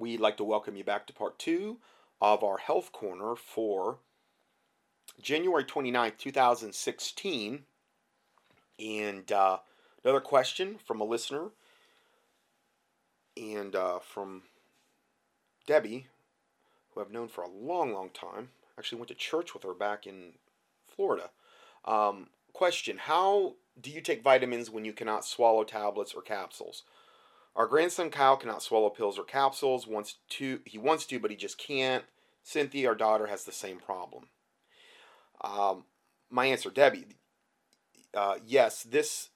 We'd like to welcome you back to part 2 of our Health Corner for January 29th, 2016. And another question from a listener and from Debbie, who I've known for a long, long time. Actually went to church with her back in Florida. Question, how do you take vitamins when you cannot swallow tablets or capsules? Our grandson Kyle cannot swallow pills or capsules. He wants to, but he just can't. Cynthia, our daughter, has the same problem. My answer, Debbie, yes, this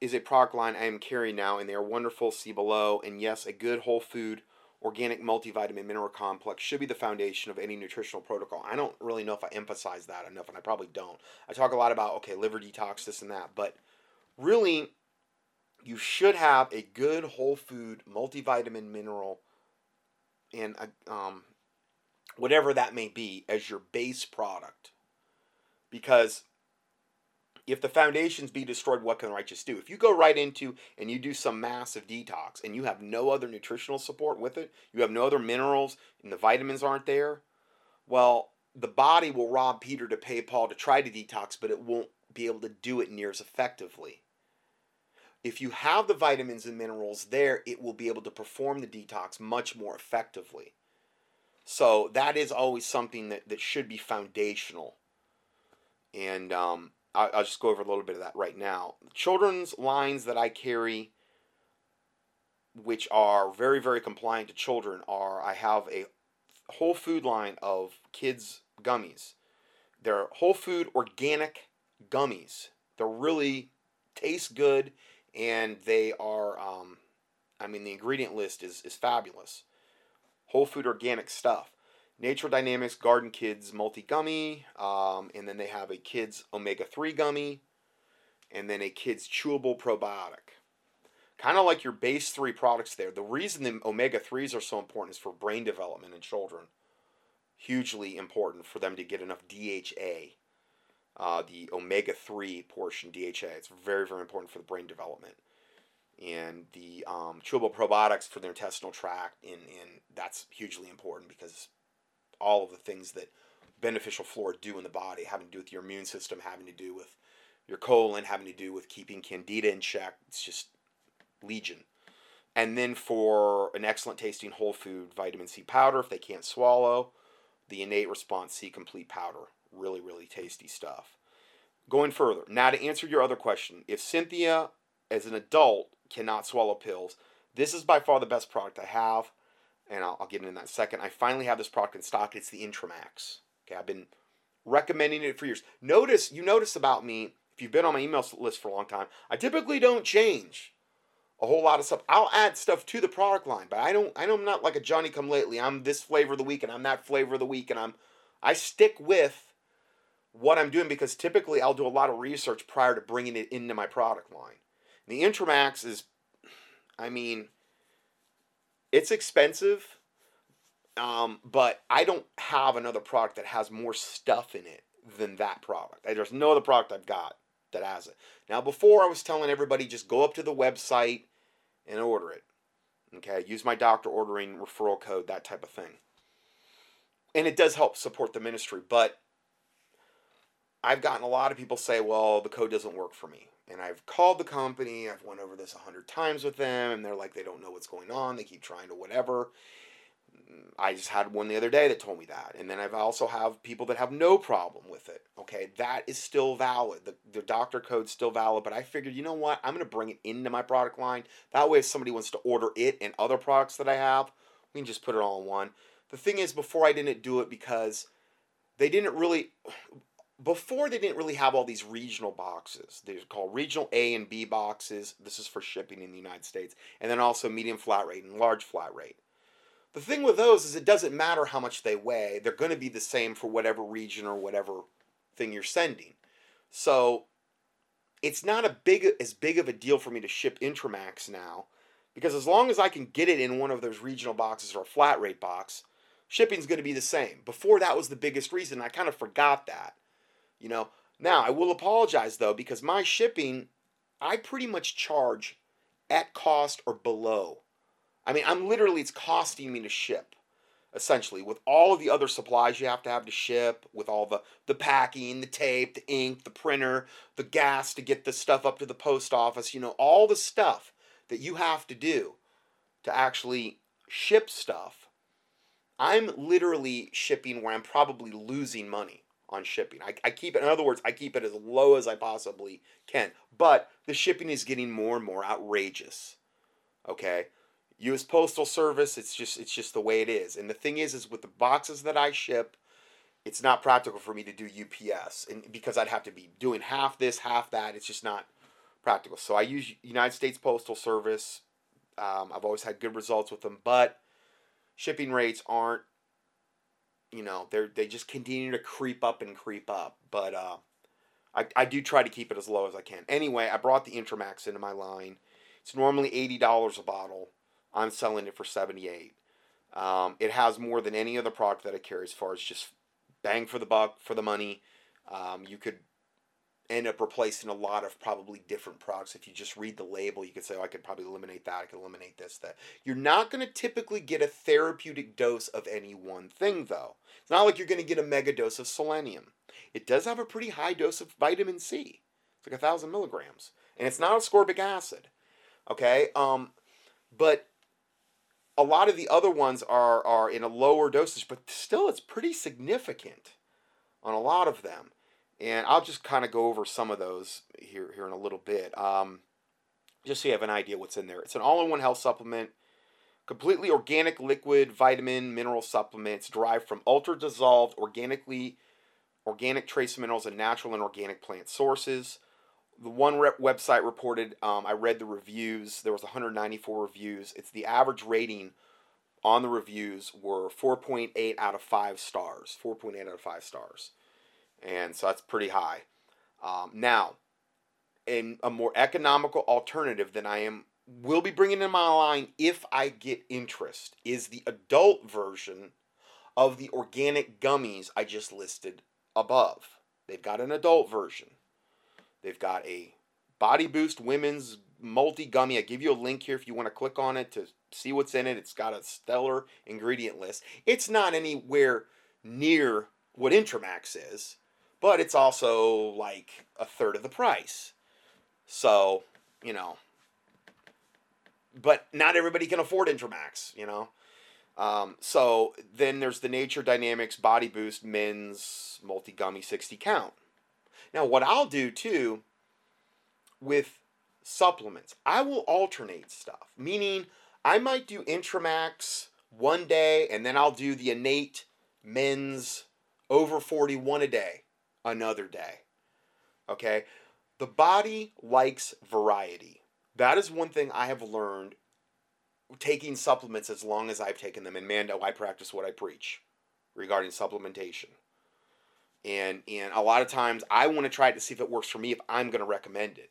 is a product line I am carrying now, and they are wonderful. See below. And yes, a good whole food organic multivitamin mineral complex should be the foundation of any nutritional protocol. I don't really know if I emphasize that enough, and I probably don't. I talk a lot about, okay, liver detox, this and that, but really you should have a good whole food multivitamin mineral and whatever that may be as your base product, because if the foundations be destroyed, what can the righteous do? If you go right into and you do some massive detox and you have no other nutritional support with it, you have no other minerals and the vitamins aren't there, well, the body will rob Peter to pay Paul to try to detox, but it won't be able to do it near as effectively. If you have the vitamins and minerals there, it will be able to perform the detox much more effectively. So that is always something that should be foundational. And I'll just go over a little bit of that right now. Children's lines that I carry, which are very, very compliant to children, are I have a whole food line of kids' gummies. They're whole food organic gummies. They really taste good, and they are, I mean, the ingredient list is fabulous. Whole food organic stuff. Nature Dynamics Garden Kids Multi Gummy, and then they have a Kids Omega-3 Gummy, and then a Kids Chewable Probiotic. Kind of like your base 3 products there. The reason the Omega-3s are so important is for brain development in children. Hugely important for them to get enough DHA, the Omega-3 portion DHA. It's very, very important for the brain development. And the Chewable Probiotics for their intestinal tract, and that's hugely important because all of the things that beneficial flora do in the body, having to do with your immune system, having to do with your colon, having to do with keeping candida in check. It's just legion. And then for an excellent tasting whole food vitamin C powder, if they can't swallow, the Innate Response C-complete powder. Really, really tasty stuff. Going further, now to answer your other question, if Cynthia, as an adult, cannot swallow pills, this is by far the best product I have. And I'll get into that in a second. I finally have this product in stock. It's the Intramax. Okay, I've been recommending it for years. You notice about me, if you've been on my email list for a long time, I typically don't change a whole lot of stuff. I'll add stuff to the product line, but I'm not like a Johnny-come-lately. I'm this flavor of the week and I'm that flavor of the week, and I stick with what I'm doing because typically I'll do a lot of research prior to bringing it into my product line. The Intramax is, I mean, it's expensive, but I don't have another product that has more stuff in it than that product. There's no other product I've got that has it. Now, before I was telling everybody, just go up to the website and order it. Okay, use my doctor ordering referral code, that type of thing. And it does help support the ministry, but I've gotten a lot of people say, well, the code doesn't work for me. And I've called the company, I've went over this 100 times with them, and they're like, they don't know what's going on, they keep trying to whatever. I just had one the other day that told me that. And then I've also have people that have no problem with it. Okay, that is still valid. The doctor code's still valid, but I figured, you know what, I'm going to bring it into my product line. That way if somebody wants to order it and other products that I have, we can just put it all in one. The thing is, before I didn't do it because they didn't really... Before, they didn't really have all these regional boxes. They're called regional A and B boxes. This is for shipping in the United States. And then also medium flat rate and large flat rate. The thing with those is it doesn't matter how much they weigh. They're going to be the same for whatever region or whatever thing you're sending. So it's not as big of a deal for me to ship Intramax now, because as long as I can get it in one of those regional boxes or a flat rate box, shipping's going to be the same. Before, that was the biggest reason. I kind of forgot that. You know, now I will apologize though, because my shipping, I pretty much charge at cost or below. I mean, I'm literally, it's costing me to ship, essentially, with all of the other supplies you have to ship, with all the packing, the tape, the ink, the printer, the gas to get the stuff up to the post office, you know, all the stuff that you have to do to actually ship stuff. I'm literally shipping where I'm probably losing money on shipping. I keep it, in other words, I keep it as low as I possibly can. But the shipping is getting more and more outrageous. Okay? U.S. Postal Service, it's just the way it is. And the thing is with the boxes that I ship, it's not practical for me to do UPS, and because I'd have to be doing half this, half that. It's just not practical. So I use United States Postal Service. I've always had good results with them, but shipping rates aren't, you know, they just continue to creep up and creep up. But I do try to keep it as low as I can. Anyway, I brought the Intramax into my line. It's normally $80 a bottle. I'm selling it for $78. It has more than any other product that I carry as far as just bang for the buck, for the money. You could end up replacing a lot of probably different products. If you just read the label, you could say, oh, I could probably eliminate that. I could eliminate this, that. You're not going to typically get a therapeutic dose of any one thing, though. It's not like you're going to get a mega dose of selenium. It does have a pretty high dose of vitamin C. It's like 1,000 milligrams. And it's not ascorbic acid. Okay? But a lot of the other ones are in a lower dosage, but still it's pretty significant on a lot of them. And I'll just kind of go over some of those here in a little bit, just so you have an idea what's in there. It's an all-in-one health supplement, completely organic liquid vitamin mineral supplements derived from ultra-dissolved organic trace minerals and natural and organic plant sources. The one website reported, I read the reviews, there was 194 reviews. It's the average rating on the reviews were 4.8 out of 5 stars. 4.8 out of 5 stars. And so that's pretty high. Now, in a more economical alternative that will be bringing in my line if I get interest is the adult version of the organic gummies I just listed above. They've got an adult version. They've got a Body Boost Women's Multi Gummy. I give you a link here if you want to click on it to see what's in it. It's got a stellar ingredient list. It's not anywhere near what Intramax is, but it's also like a third of the price. So, you know, but not everybody can afford Intramax, you know. So then there's the Nature Dynamics Body Boost Men's Multi Gummy 60 count. Now, what I'll do, too, with supplements, I will alternate stuff. Meaning, I might do Intramax one day, and then I'll do the Innate Men's Over 41 a day, another day. Okay? The body likes variety. That is one thing I have learned taking supplements as long as I've taken them. And, man, I practice what I preach regarding supplementation. And a lot of times I want to try it to see if it works for me if I'm going to recommend it.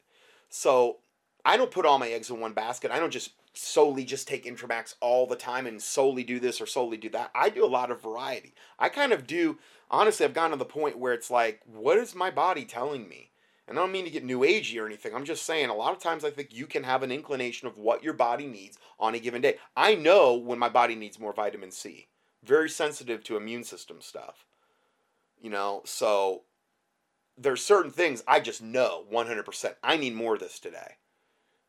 So I don't put all my eggs in one basket. I don't just solely just take Intramax all the time and solely do this or solely do that. I do a lot of variety. I kind of do, honestly, I've gotten to the point where it's like, what is my body telling me? And I don't mean to get new agey or anything. I'm just saying a lot of times I think you can have an inclination of what your body needs on a given day. I know when my body needs more vitamin C. Very sensitive to immune system stuff. You know, so there's certain things I just know 100%. I need more of this today.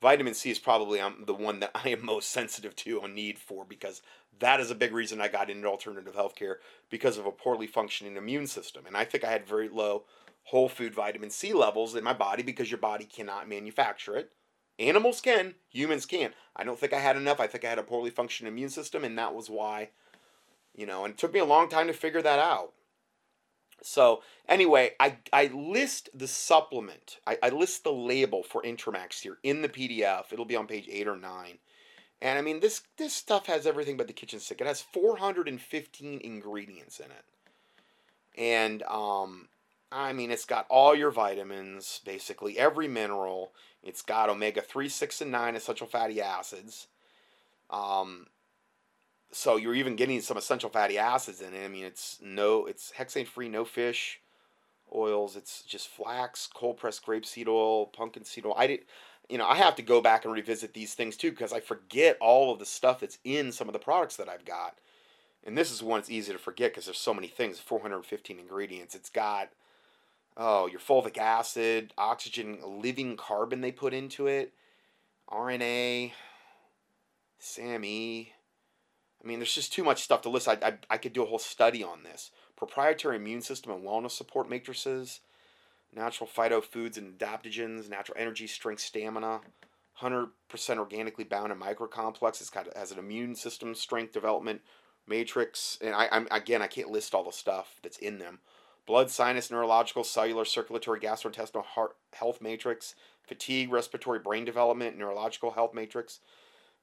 Vitamin C is probably the one that I am most sensitive to and need for, because that is a big reason I got into alternative healthcare, because of a poorly functioning immune system. And I think I had very low whole food vitamin C levels in my body, because your body cannot manufacture it. Animals can, humans can't. I don't think I had enough. I think I had a poorly functioning immune system, and that was why, you know, and it took me a long time to figure that out. So anyway, I list the supplement. I list the label for Intramax here in the PDF. It'll be on page 8 or 9. And I mean, this stuff has everything but the kitchen sink. It has 415 ingredients in it. And I mean, it's got all your vitamins, basically every mineral. It's got omega-3, 6, and 9 essential fatty acids. So you're even getting some essential fatty acids in it. I mean, it's hexane-free, no fish oils. It's just flax, cold-pressed grapeseed oil, pumpkin seed oil. you know, I have to go back and revisit these things too, because I forget all of the stuff that's in some of the products that I've got. And this is one it's easy to forget because there's so many things, 415 ingredients. It's got, oh, your fulvic acid, oxygen, living carbon they put into it, RNA, SAMe. I mean, there's just too much stuff to list. I could do a whole study on this. Proprietary immune system and wellness support matrices, natural phyto foods and adaptogens, natural energy, strength, stamina, 100% organically bound and microcomplex. It's kind of has an immune system strength development matrix. And I can't list all the stuff that's in them. Blood, sinus, neurological, cellular, circulatory, gastrointestinal, heart health matrix, fatigue, respiratory, brain development, neurological health matrix,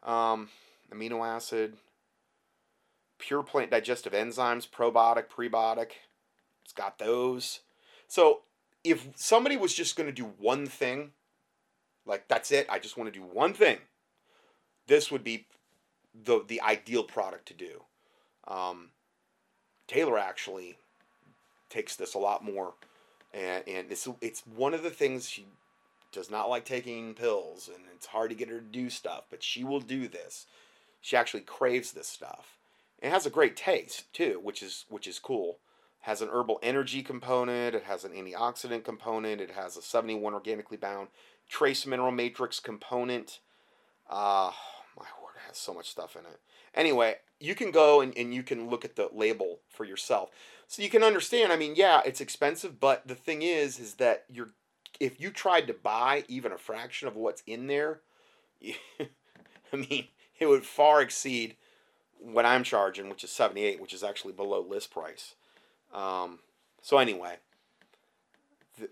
amino acid, pure plant digestive enzymes, probiotic, prebiotic. It's got those. So if somebody was just going to do one thing, like that's it, I just want to do one thing, this would be the ideal product to do. Taylor actually takes this a lot more, and it's one of the things, she does not like taking pills, and it's hard to get her to do stuff, but she will do this. She actually craves this stuff. It has a great taste too, which is cool. It has an herbal energy component. It has an antioxidant component. It has a 71 organically bound trace mineral matrix component. My word, it has so much stuff in it. Anyway, you can go and you can look at the label for yourself, so you can understand. I mean, yeah, it's expensive, but the thing is that if you tried to buy even a fraction of what's in there, I mean, it would far exceed what I'm charging, which is $78, which is actually below list price. So anyway,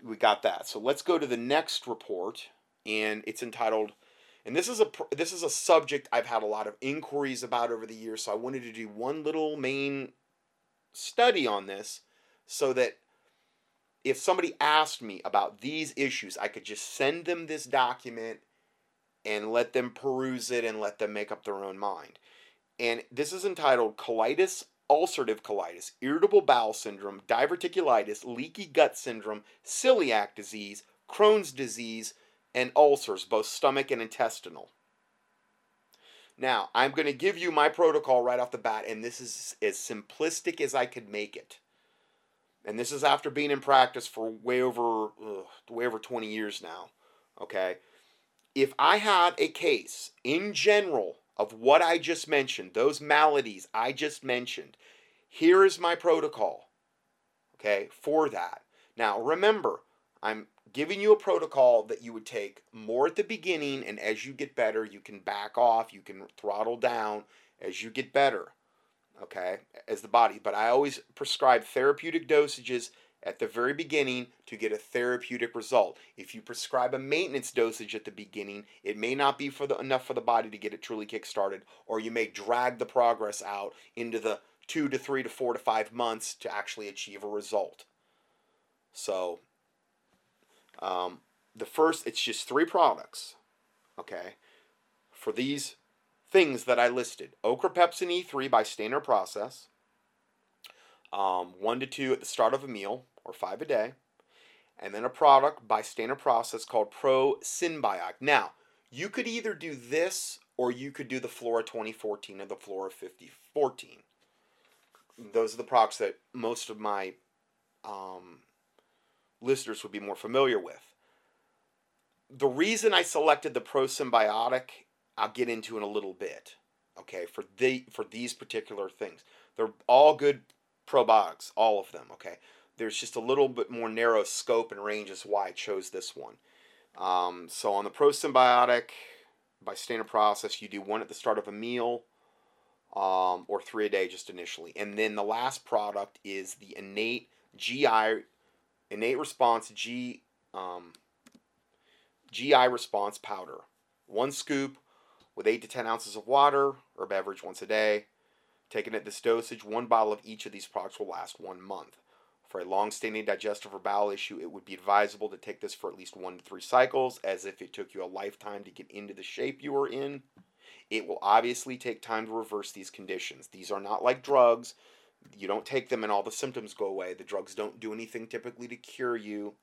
we got that. So let's go to the next report, and it's entitled, and this is a subject I've had a lot of inquiries about over the years, so I wanted to do one little main study on this so that if somebody asked me about these issues, I could just send them this document and let them peruse it and let them make up their own mind. And this is entitled Colitis, Ulcerative Colitis, Irritable Bowel Syndrome, Diverticulitis, Leaky Gut Syndrome, Celiac Disease, Crohn's Disease, and Ulcers, both stomach and intestinal. Now, I'm going to give you my protocol right off the bat, and this is as simplistic as I could make it. And this is after being in practice for way over 20 years now, okay? If I had a case, in general, of what I just mentioned, those maladies I just mentioned, here is my protocol, okay, for that. Now, remember, I'm giving you a protocol that you would take more at the beginning, and as you get better, you can back off, you can throttle down as you get better, okay, as the body. But I always prescribe therapeutic dosages at the very beginning to get a therapeutic result. If you prescribe a maintenance dosage at the beginning, it may not be enough for the body to get it truly kick-started, or you may drag the progress out into the 2 to 3 to 4 to 5 months to actually achieve a result. So, the first, it's just 3 products, okay, for these things that I listed. Okra Pepsin E3 by Standard Process, 1 to 2 at the start of a meal, or 5 a day, and then a product by Standard Process called Pro Symbiotic. Now, you could either do this or you could do the Flora 2014 or the Flora 5014. Those are the products that most of my listeners would be more familiar with. The reason I selected the Pro Symbiotic, I'll get into in a little bit, okay, for these particular things. They're all good probiotics, all of them, okay? There's just a little bit more narrow scope and range is why I chose this one. So on the Pro Symbiotic by Standard Process, you do 1 at the start of a meal, or 3 a day just initially. And then the last product is the Innate GI Response Powder. 1 scoop with 8 to 10 ounces of water or beverage once a day. Taken at this dosage, 1 bottle of each of these products will last 1 month. For a long-standing digestive or bowel issue, it would be advisable to take this for at least 1 to 3 cycles, as if it took you a lifetime to get into the shape you were in. It will obviously take time to reverse these conditions. These are not like drugs. You don't take them and all the symptoms go away. The drugs don't do anything typically to cure you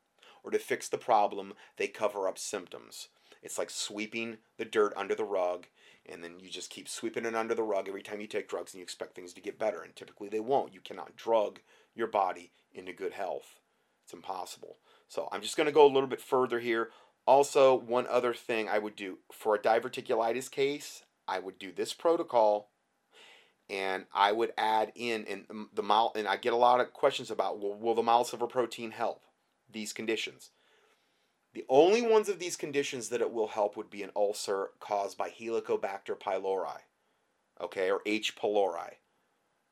or to fix the problem. They cover up symptoms. It's like sweeping the dirt under the rug, and then you just keep sweeping it under the rug every time you take drugs, and you expect things to get better, and typically they won't. You cannot drug your body into good health. It's impossible. So I'm just going to go a little bit further here. Also, one other thing I would do for a diverticulitis case, I would do this protocol, and I would add in and I get a lot of questions about, well, will the mild silver protein help these conditions? The only ones of these conditions that it will help would be an ulcer caused by Helicobacter pylori, okay, or H. pylori,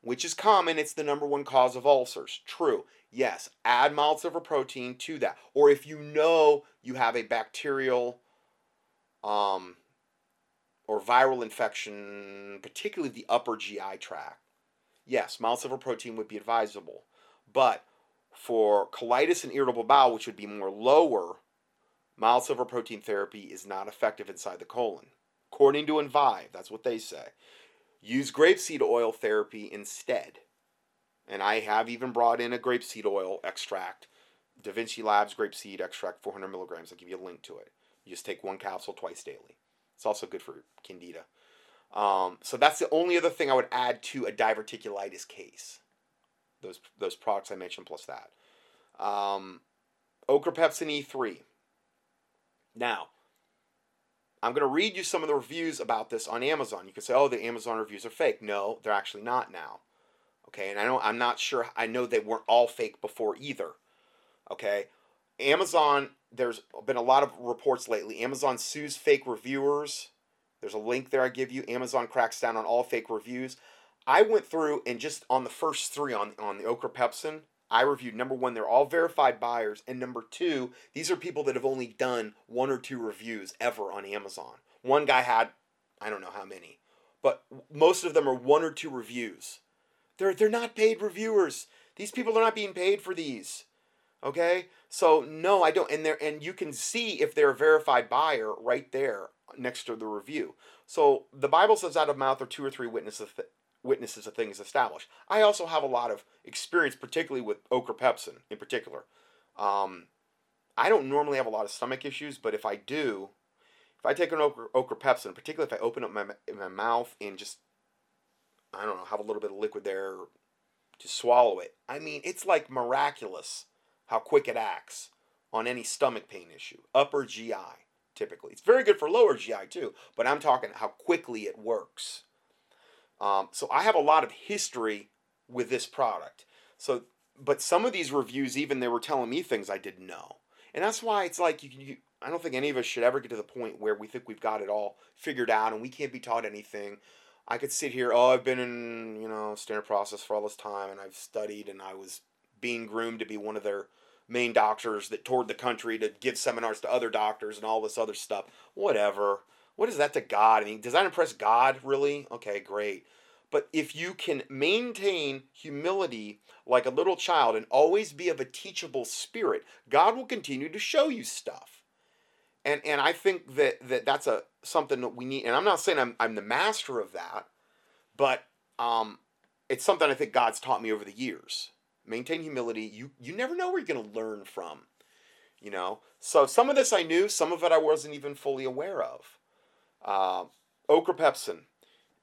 which is common. It's the #1 cause of ulcers. True. Yes, add mild silver protein to that. Or if you know you have a bacterial or viral infection, particularly the upper GI tract, yes, mild silver protein would be advisable. But for colitis and irritable bowel, which would be more lower, mild silver protein therapy is not effective inside the colon. According to InVive, that's what they say. Use grapeseed oil therapy instead. And I have even brought in a grapeseed oil extract, Da Vinci Labs grapeseed extract, 400 milligrams. I'll give you a link to it. You just take 1 capsule twice daily. It's also good for candida. So that's the only other thing I would add to a diverticulitis case. Those products I mentioned plus that. Okra Pepsin E3. Now, I'm going to read you some of the reviews about this on Amazon. You could say, oh, the Amazon reviews are fake. No, they're actually not now. Okay, and I'm not sure. I know they weren't all fake before either. Okay, Amazon, there's been a lot of reports lately. Amazon sues fake reviewers. There's a link there I give you. Amazon cracks down on all fake reviews. I went through and just on the first 3 on the Okra Pepsin, I reviewed, #1, they're all verified buyers, and #2, these are people that have only done 1 or 2 reviews ever on Amazon. One guy had, I don't know how many, but most of them are 1 or 2 reviews. They're not paid reviewers. These people are not being paid for these. Okay? So no, I don't. And you can see if they're a verified buyer right there next to the review. So the Bible says out of mouth are 2 or 3 witnesses a thing is established. I also have a lot of experience, particularly with Okra Pepsin in particular. I don't normally have a lot of stomach issues, but if I do, if I take an Okra Pepsin, particularly if I open up my mouth and just, I don't know, have a little bit of liquid there to swallow it. I mean, it's like miraculous how quick it acts on any stomach pain issue, upper GI typically. It's very good for lower GI too, but I'm talking how quickly it works. So I have a lot of history with this product. So, but some of these reviews, even they were telling me things I didn't know. And that's why it's like, I don't think any of us should ever get to the point where we think we've got it all figured out and we can't be taught anything. I could sit here, oh, I've been in, Standard Process for all this time, and I've studied, and I was being groomed to be one of their main doctors that toured the country to give seminars to other doctors and all this other stuff. Whatever. What is that to God? I mean, does that impress God, really? Okay, great. But if you can maintain humility like a little child and always be of a teachable spirit, God will continue to show you stuff. And I think that that's something that we need. And I'm not saying I'm the master of that, but it's something I think God's taught me over the years. Maintain humility. You never know where you're going to learn from, So some of this I knew, some of it I wasn't even fully aware of. Okra Pepsin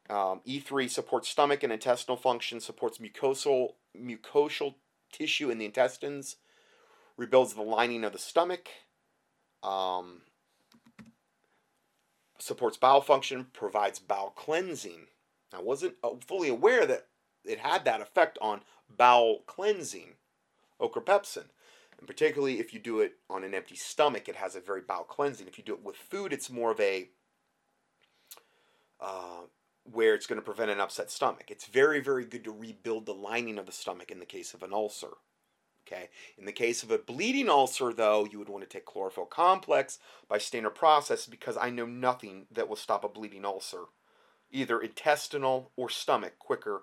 E3 supports stomach and intestinal function, supports mucosal tissue in the intestines, rebuilds the lining of the stomach, supports bowel function, provides bowel cleansing. I wasn't fully aware that it had that effect on bowel cleansing, Okra Pepsin. And particularly if you do it on an empty stomach, it has a very bowel cleansing. If you do it with food, it's more of a where it's going to prevent an upset stomach. It's very, very good to rebuild the lining of the stomach in the case of an ulcer. Okay. In the case of a bleeding ulcer, though, you would want to take chlorophyll complex by Standard Process because I know nothing that will stop a bleeding ulcer, either intestinal or stomach, quicker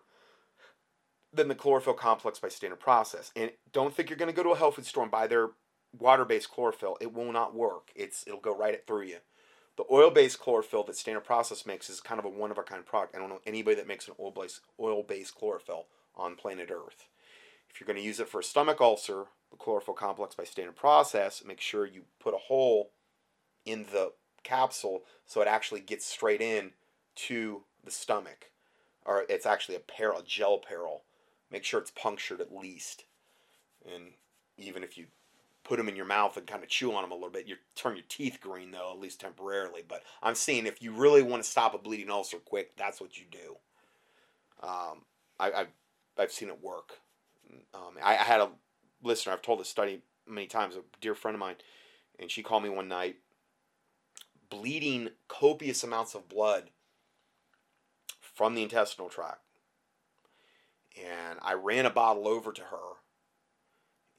than the chlorophyll complex by Standard Process. And don't think you're going to go to a health food store and buy their water-based chlorophyll. It will not work. It'll go right through you. The oil-based chlorophyll that Standard Process makes is kind of a one-of-a-kind product. I don't know anybody that makes an oil-based chlorophyll on planet Earth. If you're going to use it for a stomach ulcer, the chlorophyll complex by Standard Process, make sure you put a hole in the capsule, so it actually gets straight in to the stomach. Or it's actually a gel peril. Make sure it's punctured at least. And even if you put them in your mouth and kind of chew on them a little bit, you turn your teeth green, though, at least temporarily. But I'm saying if you really want to stop a bleeding ulcer quick, that's what you do. I've seen it work. I had a listener, I've told this study many times, a dear friend of mine, and she called me one night, bleeding copious amounts of blood from the intestinal tract. And I ran a bottle over to her,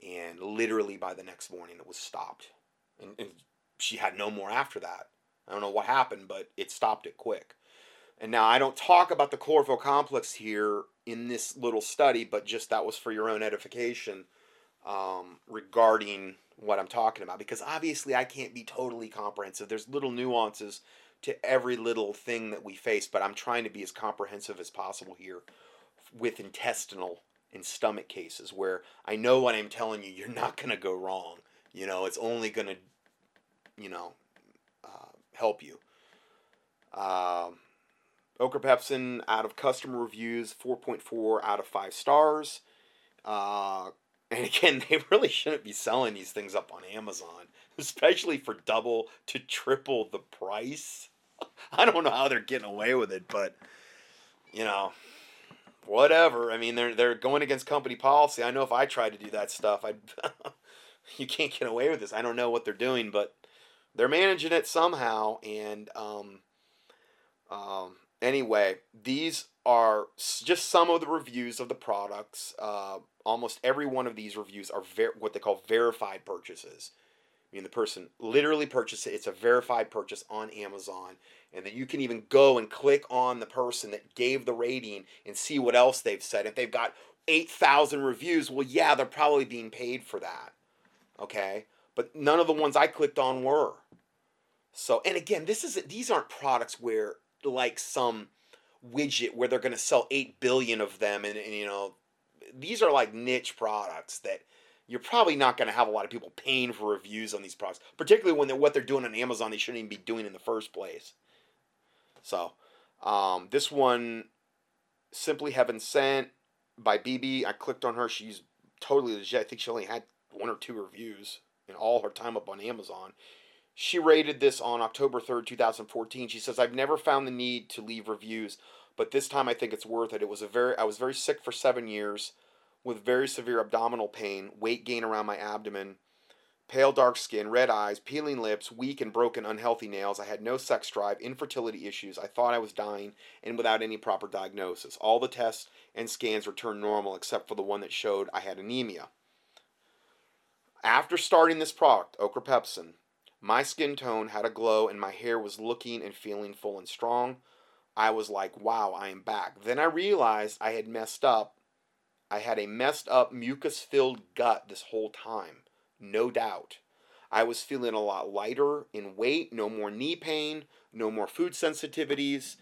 and literally by the next morning it was stopped. And she had no more after that. I don't know what happened, but it stopped it quick. And now I don't talk about the chlorophyll complex here in this little study, but just that was for your own edification regarding what I'm talking about. Because obviously I can't be totally comprehensive. There's little nuances to every little thing that we face, but I'm trying to be as comprehensive as possible here with intestinal and stomach cases where I know what I'm telling you, you're not going to go wrong. You know, it's only going to, you know, help you. Okra Pepsin, out of customer reviews, 4.4 out of 5 stars. And again, they really shouldn't be selling these things up on Amazon, especially for double to triple the price. I don't know how they're getting away with it, but, you know, whatever. I mean, they're going against company policy. I know if I tried to do that stuff, I'd you can't get away with this. I don't know what they're doing, but they're managing it somehow. And, anyway, these are just some of the reviews of the products. Almost every one of these reviews are what they call verified purchases. I mean, the person literally purchased it. It's a verified purchase on Amazon. And then you can even go and click on the person that gave the rating and see what else they've said. If they've got 8,000 reviews, well, yeah, they're probably being paid for that. Okay? But none of the ones I clicked on were. So, and again, these aren't products where, like some widget where they're going to sell 8 billion of them. And, you know, these are like niche products that you're probably not going to have a lot of people paying for reviews on these products, particularly when what they're doing on Amazon they shouldn't even be doing in the first place. So, this one, Simply Heaven Sent by BB. I clicked on her. She's totally legit. I think she only had 1 or 2 reviews in all her time up on Amazon. She rated this on October 3rd, 2014. She says, I've never found the need to leave reviews, but this time I think it's worth it. I was very sick for 7 years with very severe abdominal pain, weight gain around my abdomen, pale dark skin, red eyes, peeling lips, weak and broken unhealthy nails. I had no sex drive, infertility issues. I thought I was dying and without any proper diagnosis. All the tests and scans returned normal except for the one that showed I had anemia. After starting this product, Okra Pepsin, my skin tone had a glow and my hair was looking and feeling full and strong. I was like, wow, I am back. Then I realized I had messed up. I had a messed up mucus-filled gut this whole time, no doubt. I was feeling a lot lighter in weight, no more knee pain, no more food sensitivities.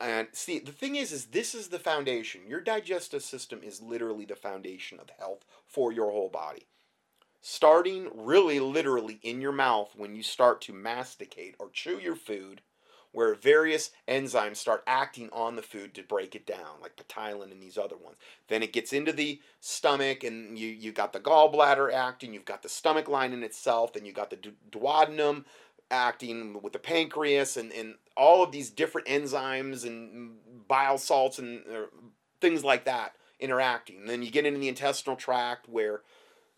And see, the thing is this is the foundation. Your digestive system is literally the foundation of health for your whole body. Starting really literally in your mouth when you start to masticate or chew your food, where various enzymes start acting on the food to break it down, like ptyalin and these other ones. Then it gets into the stomach, and you got the gallbladder acting, you've got the stomach line in itself, then you got the duodenum acting with the pancreas, and all of these different enzymes and bile salts and things like that interacting. And then you get into the intestinal tract where,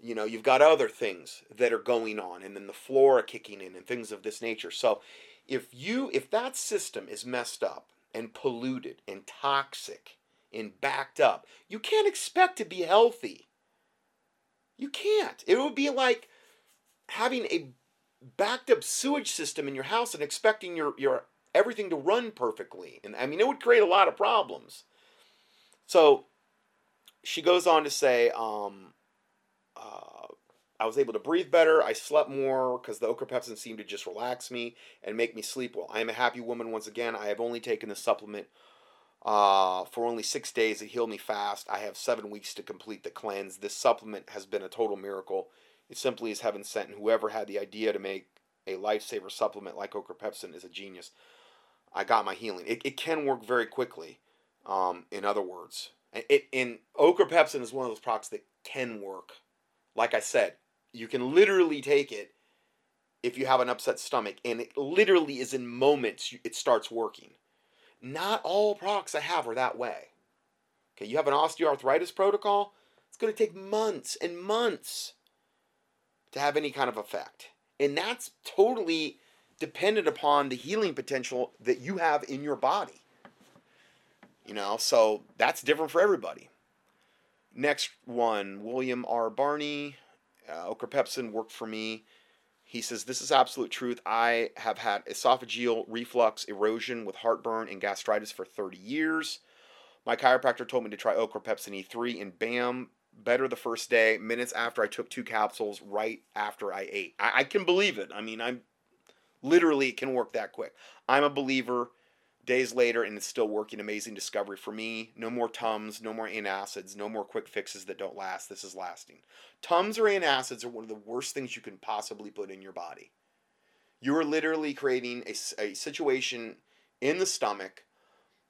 you know, you've got other things that are going on, and then the flora kicking in and things of this nature. So if that system is messed up and polluted and toxic and backed up, you can't expect to be healthy. You can't. It would be like having a backed up sewage system in your house and expecting your everything to run perfectly. And I mean, it would create a lot of problems. So she goes on to say, I was able to breathe better. I slept more because the Okra Pepsin seemed to just relax me and make me sleep well. I am a happy woman once again. I have only taken the supplement for only 6 days. It healed me fast. I have 7 weeks to complete the cleanse. This supplement has been a total miracle. It simply is heaven sent, and whoever had the idea to make a lifesaver supplement like Okra Pepsin is a genius. I got my healing. It can work very quickly, in other words. And Okra Pepsin is one of those products that can work. Like I said, you can literally take it if you have an upset stomach, and it literally is in moments it starts working. Not all products I have are that way. Okay, you have an osteoarthritis protocol, it's going to take months and months to have any kind of effect. And that's totally dependent upon the healing potential that you have in your body. You know, so that's different for everybody. Next one, William R. Barney. Okra Pepsin worked for me. He says, this is absolute truth. I have had esophageal reflux, erosion with heartburn and gastritis for 30 years. My chiropractor told me to try Okra Pepsin E3, and bam, better the first day, minutes after I took 2 capsules right after I ate. I can believe it. I mean, I'm literally, it can work that quick. I'm a believer. Days later, and it's still working. Amazing discovery for me. No more Tums, no more antacids, no more quick fixes that don't last. This is lasting. Tums or antacids are one of the worst things you can possibly put in your body. You are literally creating a situation in the stomach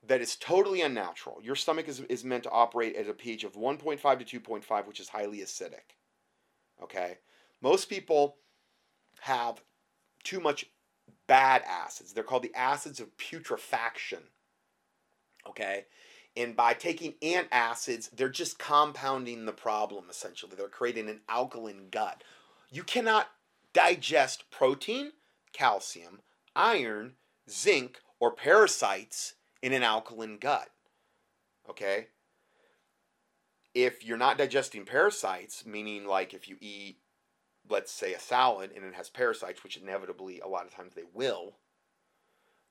that is totally unnatural. Your stomach is meant to operate at a pH of 1.5 to 2.5, which is highly acidic. Okay? Most people have too much bad acids. They're called the acids of putrefaction. Okay? And by taking antacids, they're just compounding the problem, essentially. They're creating an alkaline gut. You cannot digest protein, calcium, iron, zinc, or parasites in an alkaline gut. Okay? If you're not digesting parasites, meaning like if you eat, let's say, a salad and it has parasites, which inevitably a lot of times they will,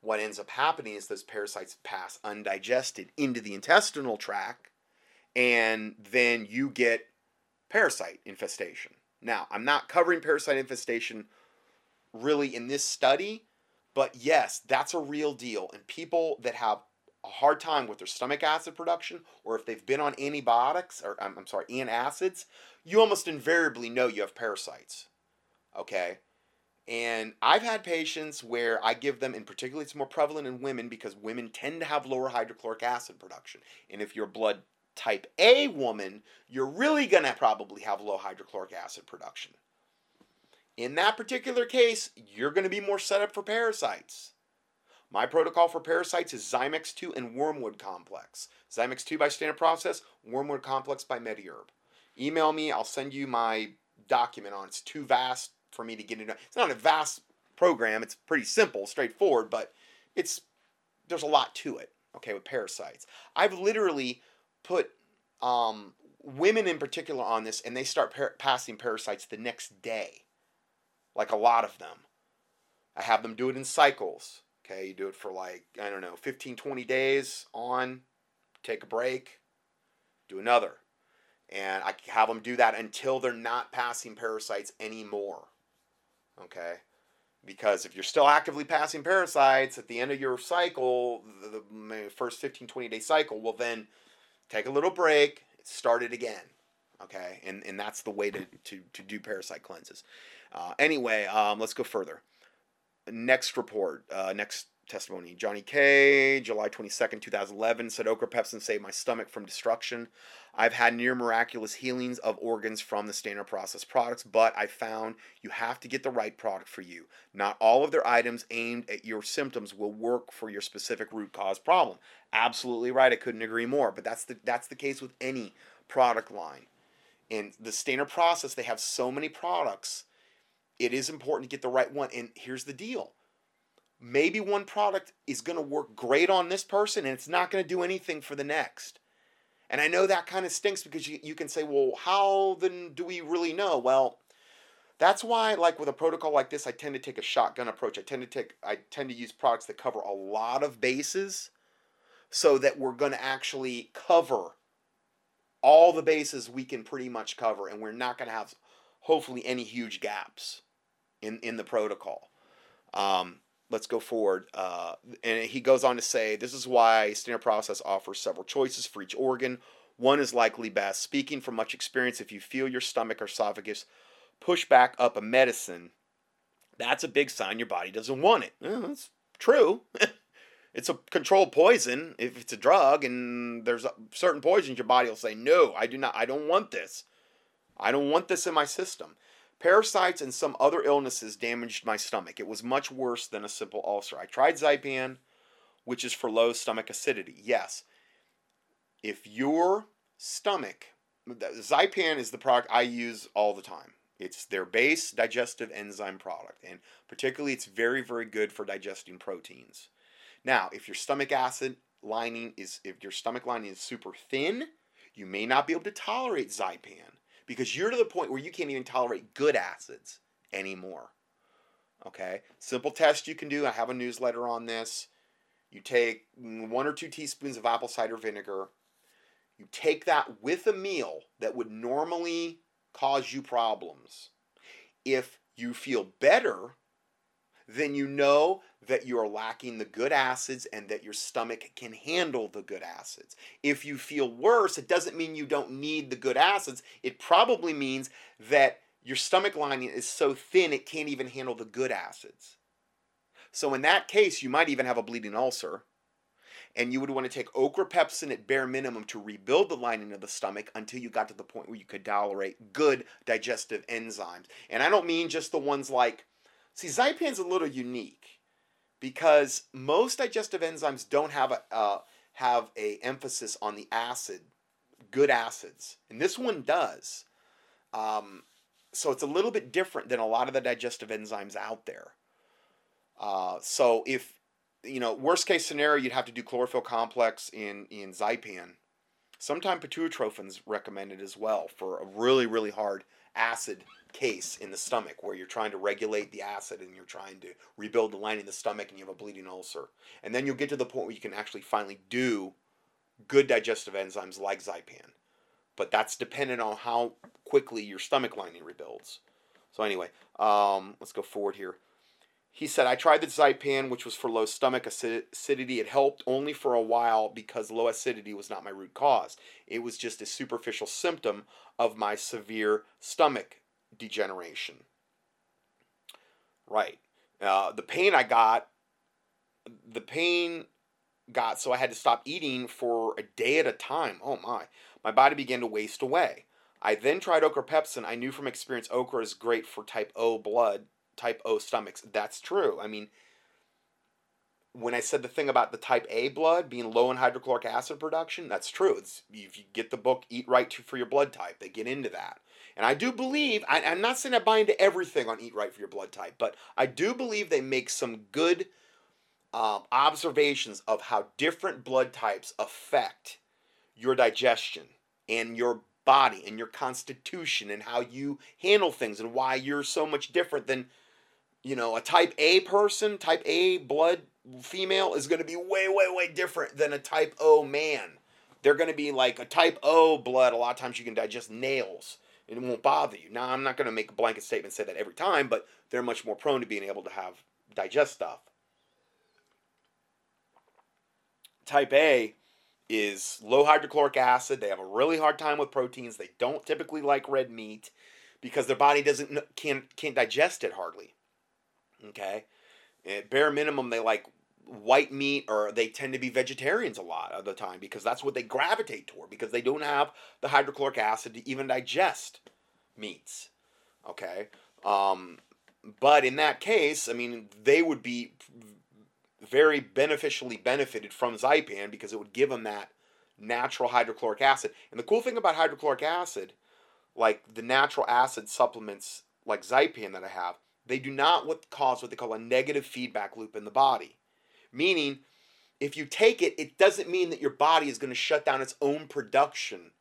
what ends up happening is those parasites pass undigested into the intestinal tract, and then you get parasite infestation. Now, I'm not covering parasite infestation really in this study, but yes, that's a real deal. And people that have a hard time with their stomach acid production, or if they've been on antibiotics, or I'm sorry, antacids, you almost invariably know you have parasites. Okay? And I've had patients where I give them, and particularly it's more prevalent in women because women tend to have lower hydrochloric acid production. And if you're a blood type A woman, you're really going to probably have low hydrochloric acid production. In that particular case, you're going to be more set up for parasites. My protocol for parasites is Zymex 2 and Wormwood Complex. Zymex 2 by Standard Process, Wormwood Complex by Mediherb. Email me, I'll send you my document on it. It's too vast for me to get into. It's not a vast program, it's pretty simple, straightforward, but there's a lot to it, okay, with parasites. I've literally put women in particular on this, and they start passing parasites the next day, like a lot of them. I have them do it in cycles. Okay, you do it for like, I don't know, 15, 20 days on, take a break, do another. And I have them do that until they're not passing parasites anymore. Okay? Because if you're still actively passing parasites at the end of your cycle, the first 15, 20-day cycle, well then take a little break, start it again. Okay? And that's the way to do parasite cleanses. Anyway, let's go further. Next report, next testimony. Johnny K, July 22nd, 2011, said, Okra Pepsin saved my stomach from destruction. I've had near miraculous healings of organs from the Standard Process products, but I found you have to get the right product for you. Not all of their items aimed at your symptoms will work for your specific root cause problem. Absolutely right. I couldn't agree more, but that's the case with any product line. In the Standard Process, they have so many products. It is important to get the right one, and here's the deal. Maybe one product is going to work great on this person, and it's not going to do anything for the next. And I know that kind of stinks because you can say, well, how then do we really know? Well, that's why, like with a protocol like this, I tend to take a shotgun approach. I tend to use products that cover a lot of bases so that we're going to actually cover all the bases we can pretty much cover, and we're not going to have, hopefully, any huge gaps in the protocol. Let's go forward. And he goes on to say, this is why Standard Process offers several choices for each organ. One is likely best. Speaking from much experience, if you feel your stomach or esophagus push back up a medicine, that's a big sign your body doesn't want it. Well, that's true. It's a controlled poison. If it's a drug and there's certain poisons, your body will say, no, I don't want this. I don't want this in my system. Parasites and some other illnesses damaged my stomach. It was much worse than a simple ulcer. I tried Zypan, which is for low stomach acidity. Yes. If your stomach, Zypan is the product I use all the time. It's their base digestive enzyme product. And particularly, it's very, very good for digesting proteins. Now, if your stomach acid lining is, if your stomach lining is super thin, you may not be able to tolerate Zypan, because you're to the point where you can't even tolerate good acids anymore. Okay? Simple test you can do. I have a newsletter on this. You take 1 or 2 teaspoons of apple cider vinegar. You take that with a meal that would normally cause you problems. If you feel better, then you know that you are lacking the good acids and that your stomach can handle the good acids. If you feel worse, it doesn't mean you don't need the good acids. It probably means that your stomach lining is so thin it can't even handle the good acids. So in that case, you might even have a bleeding ulcer. And you would want to take Okra Pepsin at bare minimum to rebuild the lining of the stomach until you got to the point where you could tolerate good digestive enzymes. And I don't mean just the ones like, see, Zypan's a little unique because most digestive enzymes don't have a emphasis on the acid, good acids, and this one does. So it's a little bit different than a lot of the digestive enzymes out there. So if you know, worst case scenario, you'd have to do chlorophyll complex in Zypan. Sometimes Pituitrophin's recommended as well for a really, really hard acid case in the stomach where you're trying to regulate the acid and you're trying to rebuild the lining of the stomach and you have a bleeding ulcer. And then you'll get to the point where you can actually finally do good digestive enzymes like Zypan. But that's dependent on how quickly your stomach lining rebuilds. So anyway, let's go forward here. He said, I tried the Zypan, which was for low stomach acidity. It helped only for a while because low acidity was not my root cause. It was just a superficial symptom of my severe stomach degeneration. Right. The pain got so I had to stop eating for a day at a time. Oh my. My body began to waste away. I then tried Okra Pepsin. I knew from experience okra is great for type O blood, type O stomachs. That's true. I mean, when I said the thing about the type A blood being low in hydrochloric acid production, that's true. It's, if you get the book, Eat Right for Your Blood Type, they get into that. And I do believe, I'm not saying I buy into everything on Eat Right for Your Blood Type, but I do believe they make some good observations of how different blood types affect your digestion and your body and your constitution and how you handle things and why you're so much different than, you know, a type A person, type A blood female is going to be way, way, way different than a type O man. They're going to be like a type O blood. A lot of times you can digest nails and it won't bother you. Now, I'm not going to make a blanket statement say that every time, but they're much more prone to being able to digest stuff. Type A is low hydrochloric acid. They have a really hard time with proteins. They don't typically like red meat because their body can't digest it hardly. Okay? At bare minimum, they like white meat, or they tend to be vegetarians a lot of the time because that's what they gravitate toward because they don't have the hydrochloric acid to even digest meats. Okay? But in that case, I mean, they would be very beneficially benefited from Zypan because it would give them that natural hydrochloric acid. And the cool thing about hydrochloric acid, like the natural acid supplements like Zypan that I have, they do not cause what they call a negative feedback loop in the body. Meaning, if you take it, it doesn't mean that your body is going to shut down its own production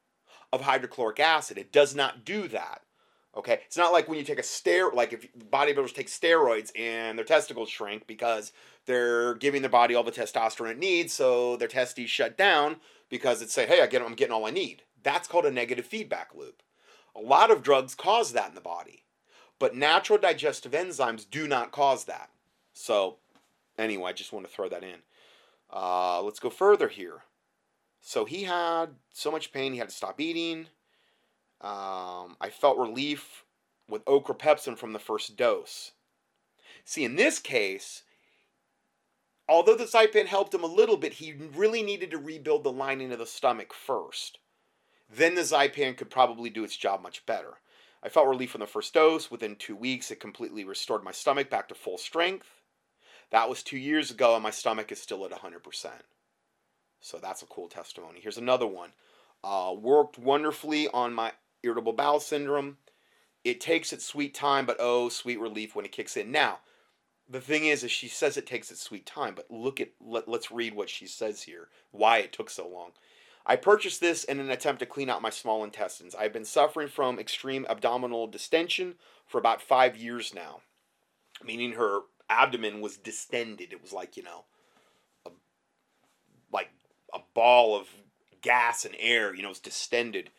of hydrochloric acid. It does not do that. Okay? It's not like when you take a steroid, like if bodybuilders take steroids and their testicles shrink because they're giving their body all the testosterone it needs, so their testes shut down because it's saying, hey, I'm getting all I need. That's called a negative feedback loop. A lot of drugs cause that in the body, but natural digestive enzymes do not cause that. So anyway, I just want to throw that in. Let's go further here. So he had so much pain, he had to stop eating. I felt relief with Okra Pepsin from the first dose. See, in this case, although the Zypan helped him a little bit, he really needed to rebuild the lining of the stomach first. Then the Zypan could probably do its job much better. I felt relief from the first dose. Within 2 weeks, it completely restored my stomach back to full strength. That was 2 years ago, and my stomach is still at 100%. So that's a cool testimony. Here's another one. Worked wonderfully on my irritable bowel syndrome. It takes its sweet time, but oh, sweet relief when it kicks in. Now, the thing is she says it takes its sweet time, but look at, let's read what she says here, why it took so long. I purchased this in an attempt to clean out my small intestines. I've been suffering from extreme abdominal distension for about 5 years now, meaning her abdomen was distended. It was like, you know, like a ball of gas and air, you know, it's distended.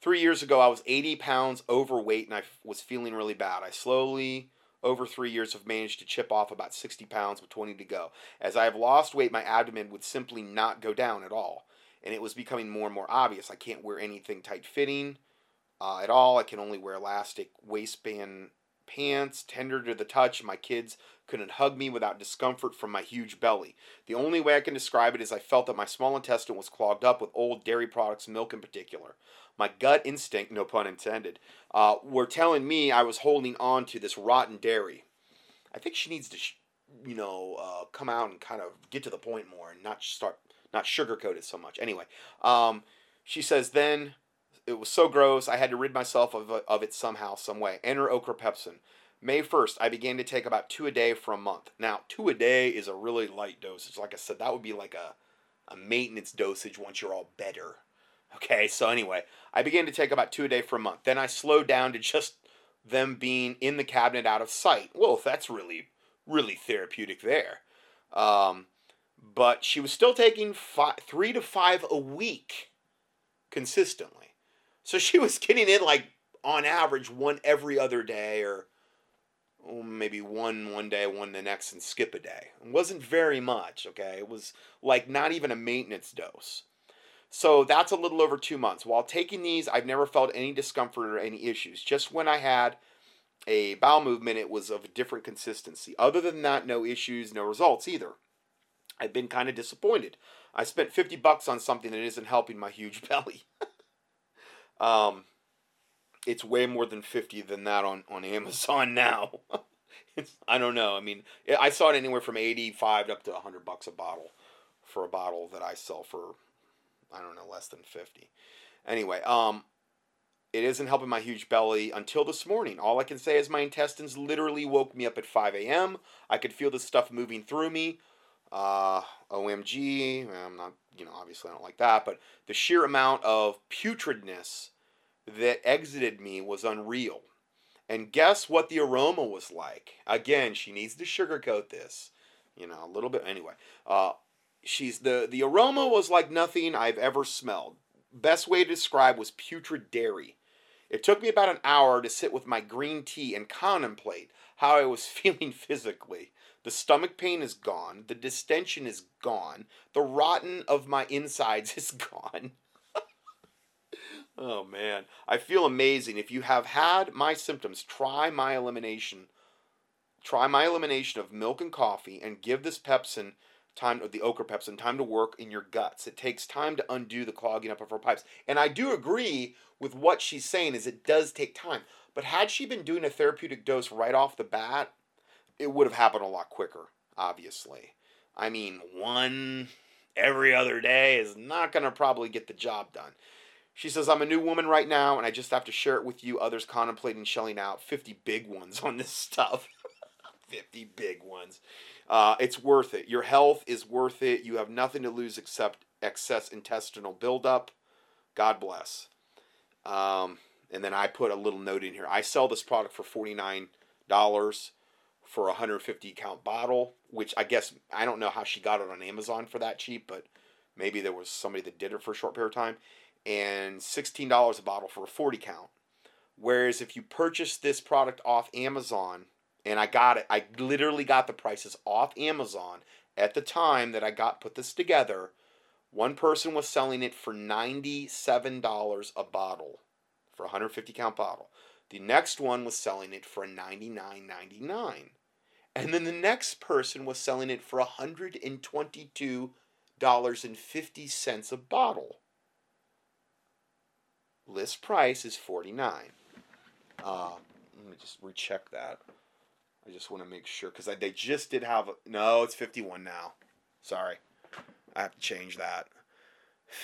3 years ago, I was 80 pounds overweight and I was feeling really bad. I slowly, over 3 years, have managed to chip off about 60 pounds with 20 to go. As I have lost weight, my abdomen would simply not go down at all. And it was becoming more and more obvious. I can't wear anything tight-fitting at all. I can only wear elastic waistband pants, tender to the touch. My kids couldn't hug me without discomfort from my huge belly. The only way I can describe it is I felt that my small intestine was clogged up with old dairy products, milk in particular. My gut instinct, no pun intended, were telling me I was holding on to this rotten dairy. I think she needs to, you know, come out and kind of get to the point more and not sugarcoat it so much. Anyway, she says, then it was so gross, I had to rid myself of it somehow, some way. Enter Okra Pepsin. May 1st, I began to take about 2 a day for a month. Now, 2 a day is a really light dosage. Like I said, that would be like a maintenance dosage once you're all better. Okay, so anyway, I began to take about 2 a day for a month. Then I slowed down to just them being in the cabinet out of sight. Whoa, that's really, really therapeutic there. But she was still taking 3 to 5 a week consistently. So she was getting in, like, on average, one every other day, or maybe one day, one the next, and skip a day. It wasn't very much, okay? It was, like, not even a maintenance dose. So that's a little over 2 months. While taking these, I've never felt any discomfort or any issues. Just when I had a bowel movement, it was of a different consistency. Other than that, no issues, no results either. I've been kind of disappointed. I spent $50 on something that isn't helping my huge belly. It's way more than 50 than that on Amazon now. I don't know. I mean, I saw it anywhere from 85 up to $100 a bottle for a bottle that I sell for, I don't know, less than 50. Anyway, it isn't helping my huge belly until this morning. All I can say is my intestines literally woke me up at 5 a.m. I could feel the stuff moving through me. OMG, I'm not, you know, obviously I don't like that, but the sheer amount of putridness that exited me was unreal. And guess what the aroma was like? Again, she needs to sugarcoat this, you know, a little bit. Anyway, the aroma was like nothing I've ever smelled. Best way to describe was putrid dairy. It took me about an hour to sit with my green tea and contemplate how I was feeling physically. The stomach pain is gone. The distension is gone. The rotten of my insides is gone. Oh, man. I feel amazing. If you have had my symptoms, try my elimination of milk and coffee and give this pepsin time, the Okra Pepsin, time to work in your guts. It takes time to undo the clogging up of her pipes. And I do agree with what she's saying is it does take time. But had she been doing a therapeutic dose right off the bat, it would have happened a lot quicker, obviously. I mean, one every other day is not going to probably get the job done. She says, I'm a new woman right now, and I just have to share it with you. Others contemplating shelling out 50 big ones on this stuff. 50 big ones. It's worth it. Your health is worth it. You have nothing to lose except excess intestinal buildup. God bless. And then I put a little note in here. I sell this product for $49 for a 150 count bottle, which I guess, I don't know how she got it on Amazon for that cheap, but maybe there was somebody that did it for a short period of time. And $16 a bottle for a 40 count. Whereas if you purchase this product off Amazon, and I got it, I literally got the prices off Amazon at the time that I put this together. One person was selling it for $97 a bottle, for a 150 count bottle. The next one was selling it for $99.99. And then the next person was selling it for $122.50 a bottle. List price is $49. Let me just recheck that. I just want to make sure, because they just did have... No, it's $51 now. Sorry. I have to change that.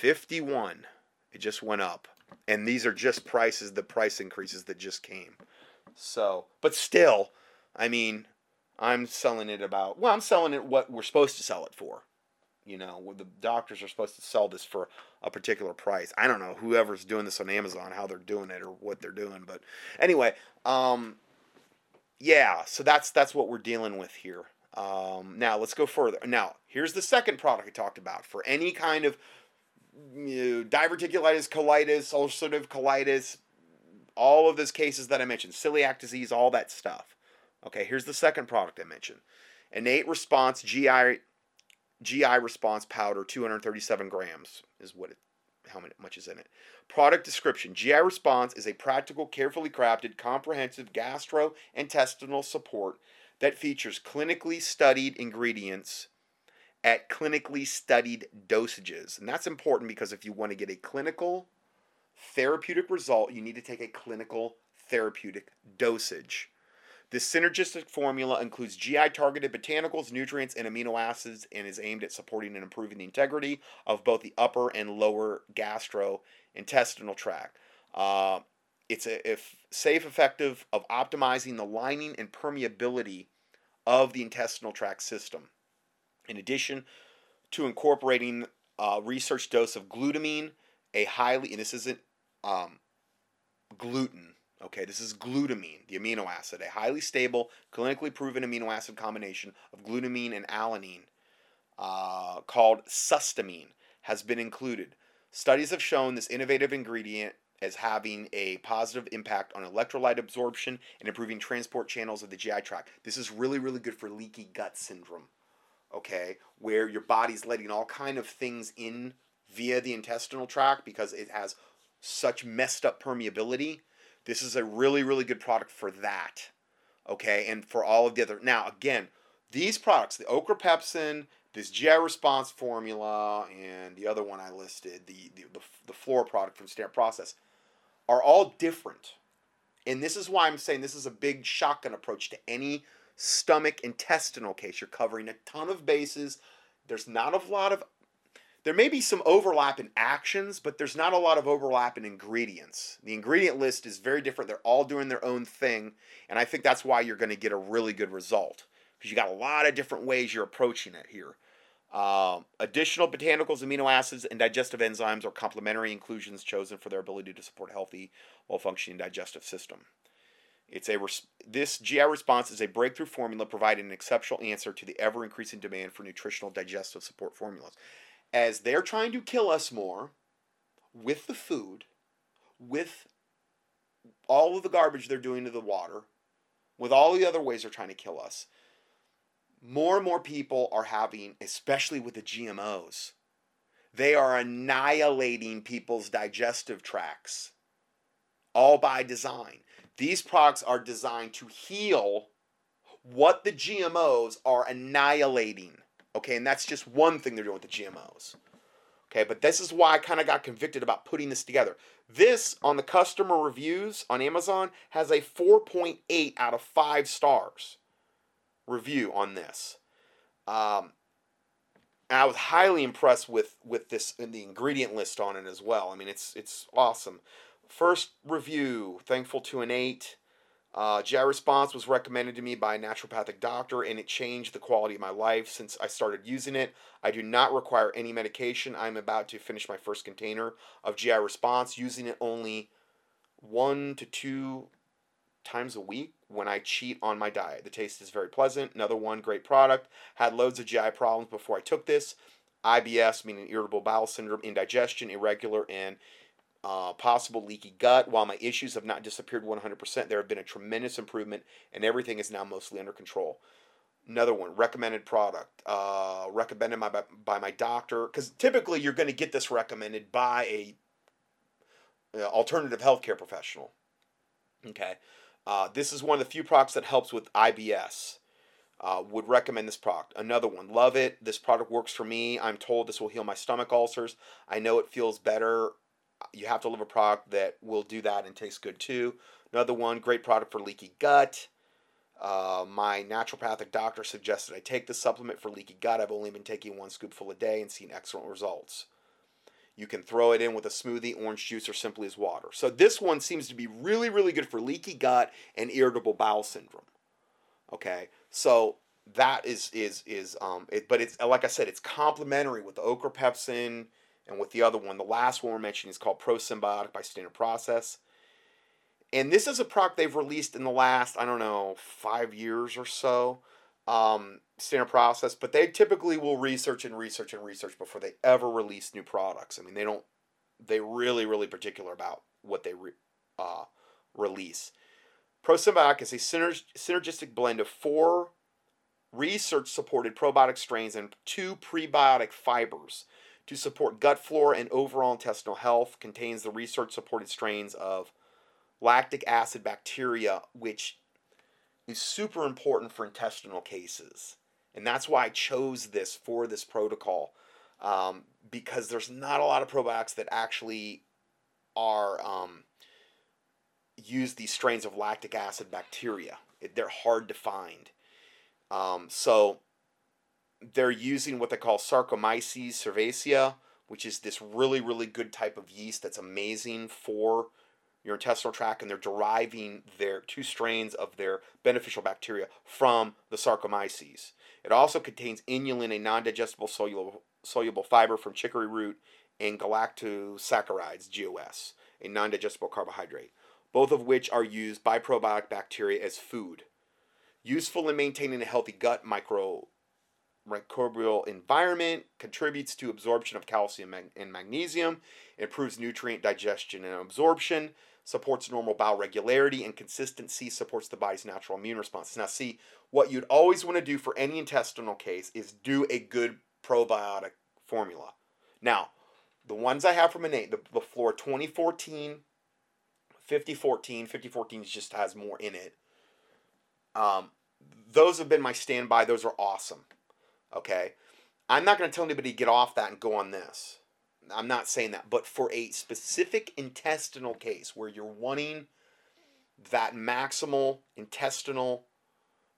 $51. It just went up. And these are just prices, the price increases that just came. So, but still, I mean, I'm selling it about... Well, I'm selling it what we're supposed to sell it for. You know, the doctors are supposed to sell this for a particular price. I don't know whoever's doing this on Amazon, how they're doing it or what they're doing. But anyway, yeah, so that's what we're dealing with here. Now, let's go further. Now, here's the second product I talked about. For any kind of diverticulitis, colitis, ulcerative colitis, all of those cases that I mentioned, celiac disease, all that stuff. Okay, here's the second product I mentioned. Innate Response GI Response Powder, 237 grams is what it, how much is in it. Product description. GI Response is a practical, carefully crafted, comprehensive gastrointestinal support that features clinically studied ingredients at clinically studied dosages. And that's important because if you want to get a clinical therapeutic result, you need to take a clinical therapeutic dosage. This synergistic formula includes GI-targeted botanicals, nutrients, and amino acids and is aimed at supporting and improving the integrity of both the upper and lower gastrointestinal tract. It's a safe, effective of optimizing the lining and permeability of the intestinal tract system. In addition to incorporating a research dose of glutamine, a highly, and this isn't gluten, okay, this is glutamine, the amino acid, a highly stable, clinically proven amino acid combination of glutamine and alanine called sustamine has been included. Studies have shown this innovative ingredient as having a positive impact on electrolyte absorption and improving transport channels of the GI tract. This is really, really good for leaky gut syndrome, okay, where your body's letting all kind of things in via the intestinal tract because it has such messed up permeability. This is a really, really good product for that, okay, and for all of the other. Now, again, these products, the Okra Pepsin, this GI Response formula, and the other one I listed, the Flora product from Standard Process, are all different. And this is why I'm saying this is a big shotgun approach to any stomach intestinal case. You're covering a ton of bases. There's not a lot of... There may be some overlap in actions, but there's not a lot of overlap in ingredients. The ingredient list is very different. They're all doing their own thing, and I think that's why you're going to get a really good result because you got a lot of different ways you're approaching it here. Additional botanicals, amino acids, and digestive enzymes are complementary inclusions chosen for their ability to support healthy, well-functioning digestive system. This GI Response is a breakthrough formula providing an exceptional answer to the ever-increasing demand for nutritional digestive support formulas. As they're trying to kill us more with the food, with all of the garbage they're doing to the water, with all the other ways they're trying to kill us, more and more people are having, especially with the GMOs, they are annihilating people's digestive tracts, all by design. These products are designed to heal what the GMOs are annihilating. Okay, and that's just one thing they're doing with the GMOs. Okay, but this is why I kind of got convicted about putting this together. This, on the customer reviews on Amazon, has a 4.8 out of 5 stars review on this. And I was highly impressed with this and the ingredient list on it as well. I mean, it's awesome. First review, thankful to Innate. GI Response was recommended to me by a naturopathic doctor, and it changed the quality of my life since I started using it. I do not require any medication. I'm about to finish my first container of GI Response, using it only 1 to 2 times a week when I cheat on my diet. The taste is very pleasant. Another one, great product. Had loads of GI problems before I took this. IBS, meaning irritable bowel syndrome, indigestion, irregular, and possible leaky gut. While my issues have not disappeared 100%, there have been a tremendous improvement and everything is now mostly under control. Another one, recommended product, recommended by my doctor, because typically you're going to get this recommended by a alternative healthcare professional. Okay, this is one of the few products that helps with IBS. Would recommend this product. Another one, love it. This product works for me. I'm told this will heal my stomach ulcers. I know it feels better. You have to love a product that will do that and tastes good too. Another one, great product for leaky gut. My naturopathic doctor suggested I take this supplement for leaky gut. I've only been taking one scoopful a day and seen excellent results. You can throw it in with a smoothie, orange juice, or simply as water. So this one seems to be really, really good for leaky gut and irritable bowel syndrome. Okay, so that but it's, like I said, it's complementary with the Okra Pepsin and with the other one. The last one we're mentioning is called Pro Symbiotic by Standard Process. And this is a product they've released in the last, I don't know, 5 years or so, Standard Process. But they typically will research before they ever release new products. I mean, they're really, really particular about what they release. Pro Symbiotic is a synergistic blend of 4 research-supported probiotic strains and 2 prebiotic fibers to support gut flora and overall intestinal health. Contains the research-supported strains of lactic acid bacteria, which is super important for intestinal cases. And that's why I chose this for this protocol, because there's not a lot of probiotics that actually are use these strains of lactic acid bacteria. They're hard to find. So they're using what they call Saccharomyces cerevisiae, which is this really, really good type of yeast that's amazing for your intestinal tract, and they're deriving their 2 strains of their beneficial bacteria from the Saccharomyces. It also contains inulin, a non-digestible soluble fiber from chicory root, and galactosaccharides, GOS, a non-digestible carbohydrate, both of which are used by probiotic bacteria as food. Useful in maintaining a healthy gut microbial environment, contributes to absorption of calcium and magnesium, improves nutrient digestion and absorption, supports normal bowel regularity and consistency, supports the body's natural immune response. Now see, what you'd always want to do for any intestinal case is do a good probiotic formula. Now, the ones I have from Innate, the flora 2014, 5014 just has more in it. Those have been my standby. Those are awesome. Okay, I'm not going to tell anybody to get off that and go on this. I'm not saying that, but for a specific intestinal case where you're wanting that maximal intestinal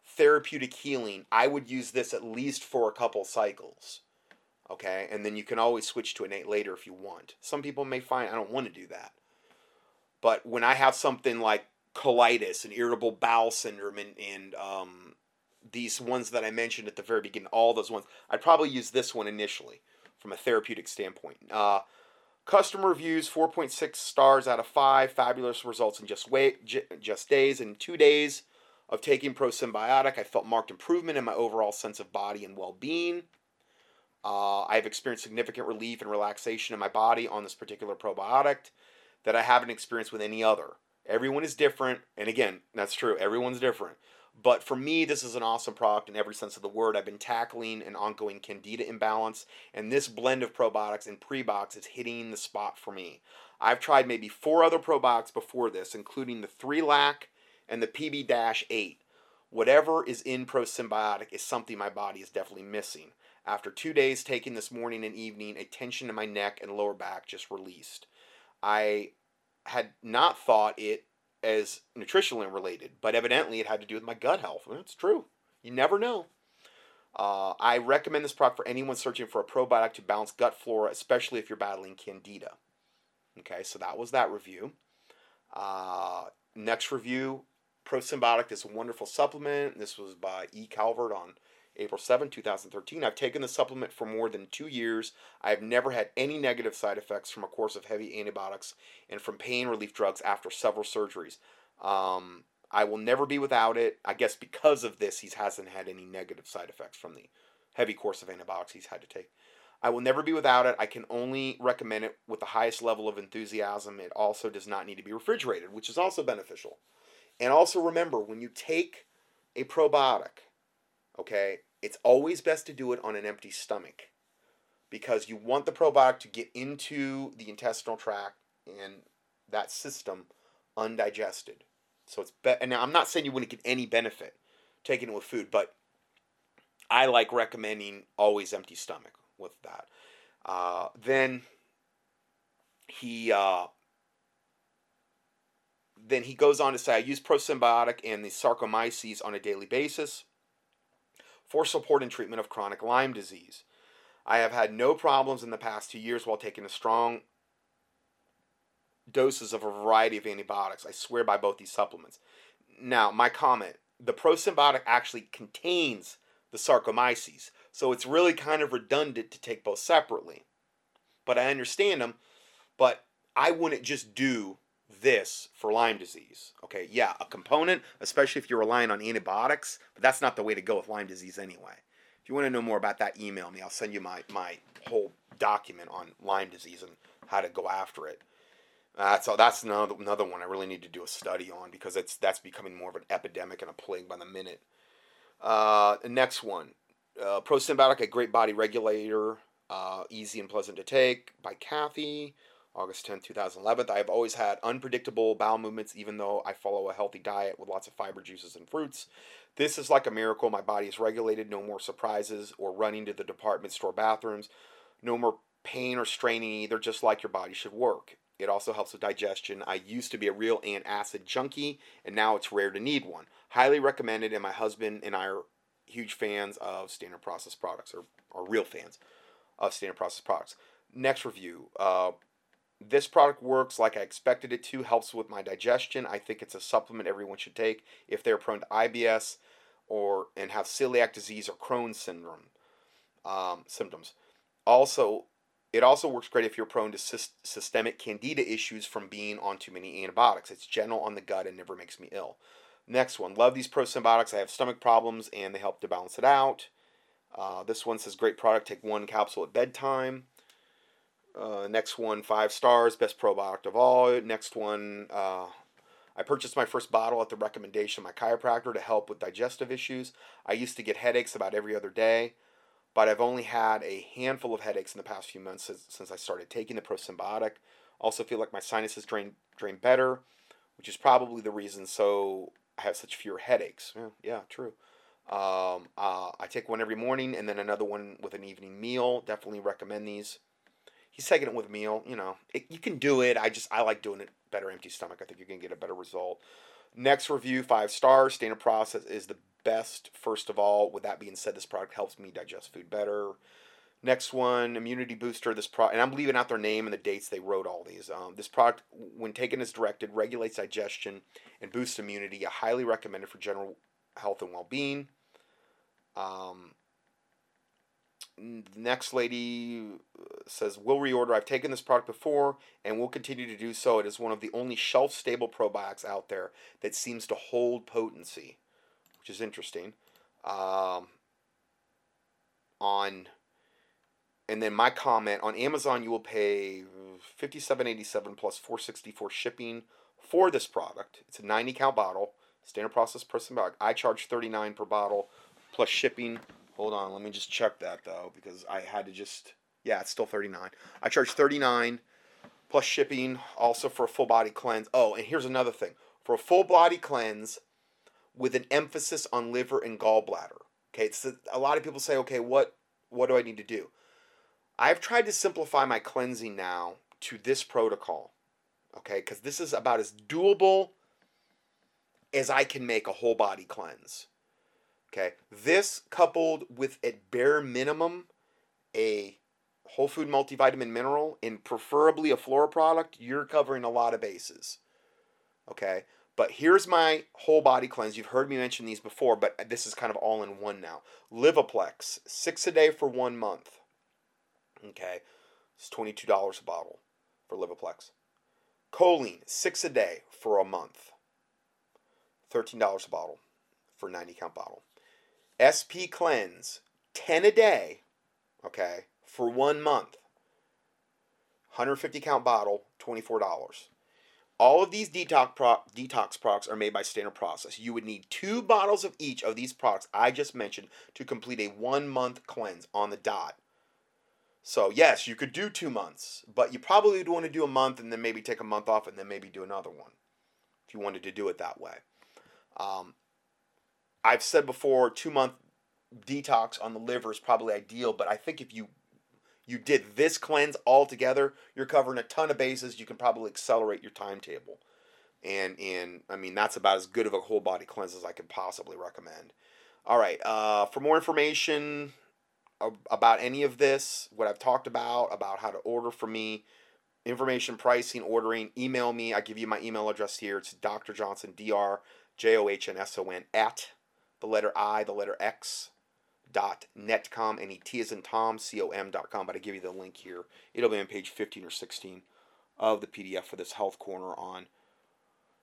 therapeutic healing, I would use this at least for a couple cycles. Okay, and then you can always switch to Innate later if you want. Some people may find, I don't want to do that. But when I have something like colitis and irritable bowel syndrome and these ones that I mentioned at the very beginning, all those ones, I'd probably use this one initially from a therapeutic standpoint. Customer reviews, 4.6 stars out of 5. Fabulous results in just days. In 2 days of taking Pro Symbiotic, I felt marked improvement in my overall sense of body and well-being. I've experienced significant relief and relaxation in my body on this particular probiotic that I haven't experienced with any other. Everyone is different, and again, that's true, everyone's different. But for me, this is an awesome product in every sense of the word. I've been tackling an ongoing candida imbalance, and this blend of probiotics and prebiotics is hitting the spot for me. I've tried maybe 4 other probiotics before this, including the 3-lac and the PB-8. Whatever is in Pro Symbiotic is something my body is definitely missing. After 2 days taking this morning and evening, a tension in my neck and lower back just released. I had not thought it as nutritionally related, but evidently it had to do with my gut health. Well, it's true. You never know. I recommend this product for anyone searching for a probiotic to balance gut flora, especially if you're battling candida. Okay, so that was that review. Next review, Pro Symbiotic is a wonderful supplement. This was by E. Calvert on April 7, 2013. I've taken the supplement for more than 2 years. I have never had any negative side effects from a course of heavy antibiotics and from pain relief drugs after several surgeries. I will never be without it. I guess because of this, he hasn't had any negative side effects from the heavy course of antibiotics he's had to take. I will never be without it. I can only recommend it with the highest level of enthusiasm. It also does not need to be refrigerated, which is also beneficial. And also remember, when you take a probiotic, okay, it's always best to do it on an empty stomach because you want the probiotic to get into the intestinal tract and that system undigested. So it's better. Now, I'm not saying you wouldn't get any benefit taking it with food, but I like recommending always empty stomach with that. Then he goes on to say, I use Pro Symbiotic and the Saccharomyces on a daily basis for support and treatment of chronic Lyme disease. I have had no problems in the past 2 years while taking a strong doses of a variety of antibiotics. I swear by both these supplements. Now, my comment, the Pro Symbiotic actually contains the Saccharomyces, so it's really kind of redundant to take both separately. But I understand them, but I wouldn't just do this for Lyme disease. Okay, yeah, a component, especially if you're relying on antibiotics, but that's not the way to go with Lyme disease anyway. If you want to know more about that, email me. I'll send you my whole document on Lyme disease and how to go after it. That's another one I really need to do a study on, because that's becoming more of an epidemic and a plague by the minute. Next one, Pro Symbiotic, a great body regulator, easy and pleasant to take, by Kathy, August 10, 2011. I have always had unpredictable bowel movements, even though I follow a healthy diet with lots of fiber, juices, and fruits. This is like a miracle. My body is regulated. No more surprises or running to the department store bathrooms. No more pain or straining either, just like your body should work. It also helps with digestion. I used to be a real antacid junkie, and now it's rare to need one. Highly recommended, and my husband and I are huge fans of Standard Process products, or real fans of Standard Process products. Next review. This product works like I expected it to, helps with my digestion. I think it's a supplement everyone should take if they're prone to IBS and have celiac disease or Crohn's syndrome symptoms. It also works great if you're prone to systemic candida issues from being on too many antibiotics. It's gentle on the gut and never makes me ill. Next one. Love these probiotics. I have stomach problems and they help to balance it out. This one says great product. Take one capsule at bedtime. Next one, 5 stars. Best probiotic of all. Next one, I purchased my first bottle at the recommendation of my chiropractor to help with digestive issues. I used to get headaches about every other day, but I've only had a handful of headaches in the past few months since I started taking the Pro Symbiotic. Also feel like my sinuses drain better, which is probably the reason so I have such fewer headaches. Yeah, true. I take one every morning and then another one with an evening meal. Definitely recommend these. He's taking it with a meal. You can do it. I like doing it better empty stomach. I think you're going to get a better result. Next review, 5 stars. Standard Process is the best, first of all. With that being said, this product helps me digest food better. Next one, immunity booster. And I'm leaving out their name and the dates they wrote all these. This product, when taken as directed, regulates digestion and boosts immunity. I highly recommend it for general health and well-being. Next lady says, will reorder. I've taken this product before and will continue to do so. It is one of the only shelf-stable probiotics out there that seems to hold potency, which is interesting. And then my comment, on Amazon you will pay $57.87 plus $4.64 shipping for this product. It's a 90-count bottle, Standard Process Pro Symbiotic. I charge $39 per bottle plus shipping. Hold on, let me just check that though, because I had to it's still $39. I charge $39 plus shipping also for a full body cleanse. Oh, and here's another thing. For a full body cleanse, with an emphasis on liver and gallbladder. Okay, a lot of people say, okay, what do I need to do? I've tried to simplify my cleansing now to this protocol, okay, because this is about as doable as I can make a whole body cleanse. Okay, this coupled with at bare minimum a whole food multivitamin mineral and preferably a flora product, you're covering a lot of bases, okay? But here's my whole body cleanse. You've heard me mention these before, but this is kind of all in one now. Livaplex, 6 a day for 1 month. Okay, it's $22 a bottle for Livaplex. Choline, 6 a day for a month. $13 a bottle for a 90-count bottle. SP cleanse, 10 a day, okay, for 1 month. 150-count bottle, $24. All of these detox products are made by Standard Process. You would need 2 bottles of each of these products I just mentioned to complete a 1 month cleanse on the dot. So yes, you could do 2 months, but you probably would want to do a month and then maybe take a month off and then maybe do another one if you wanted to do it that way. I've said before, 2 month detox on the liver is probably ideal, but I think if you did this cleanse all together, you're covering a ton of bases. You can probably accelerate your timetable. And I mean, that's about as good of a whole body cleanse as I could possibly recommend. All right, for more information about any of this, what I've talked about how to order from me, information, pricing, ordering, email me. I give you my email address here. It's Dr. Johnson, DrJohnson at the letter I, the letter X, .netcom, and N-E-T as in Tom, com. But I give you the link here. It'll be on page 15 or 16 of the PDF for this health corner on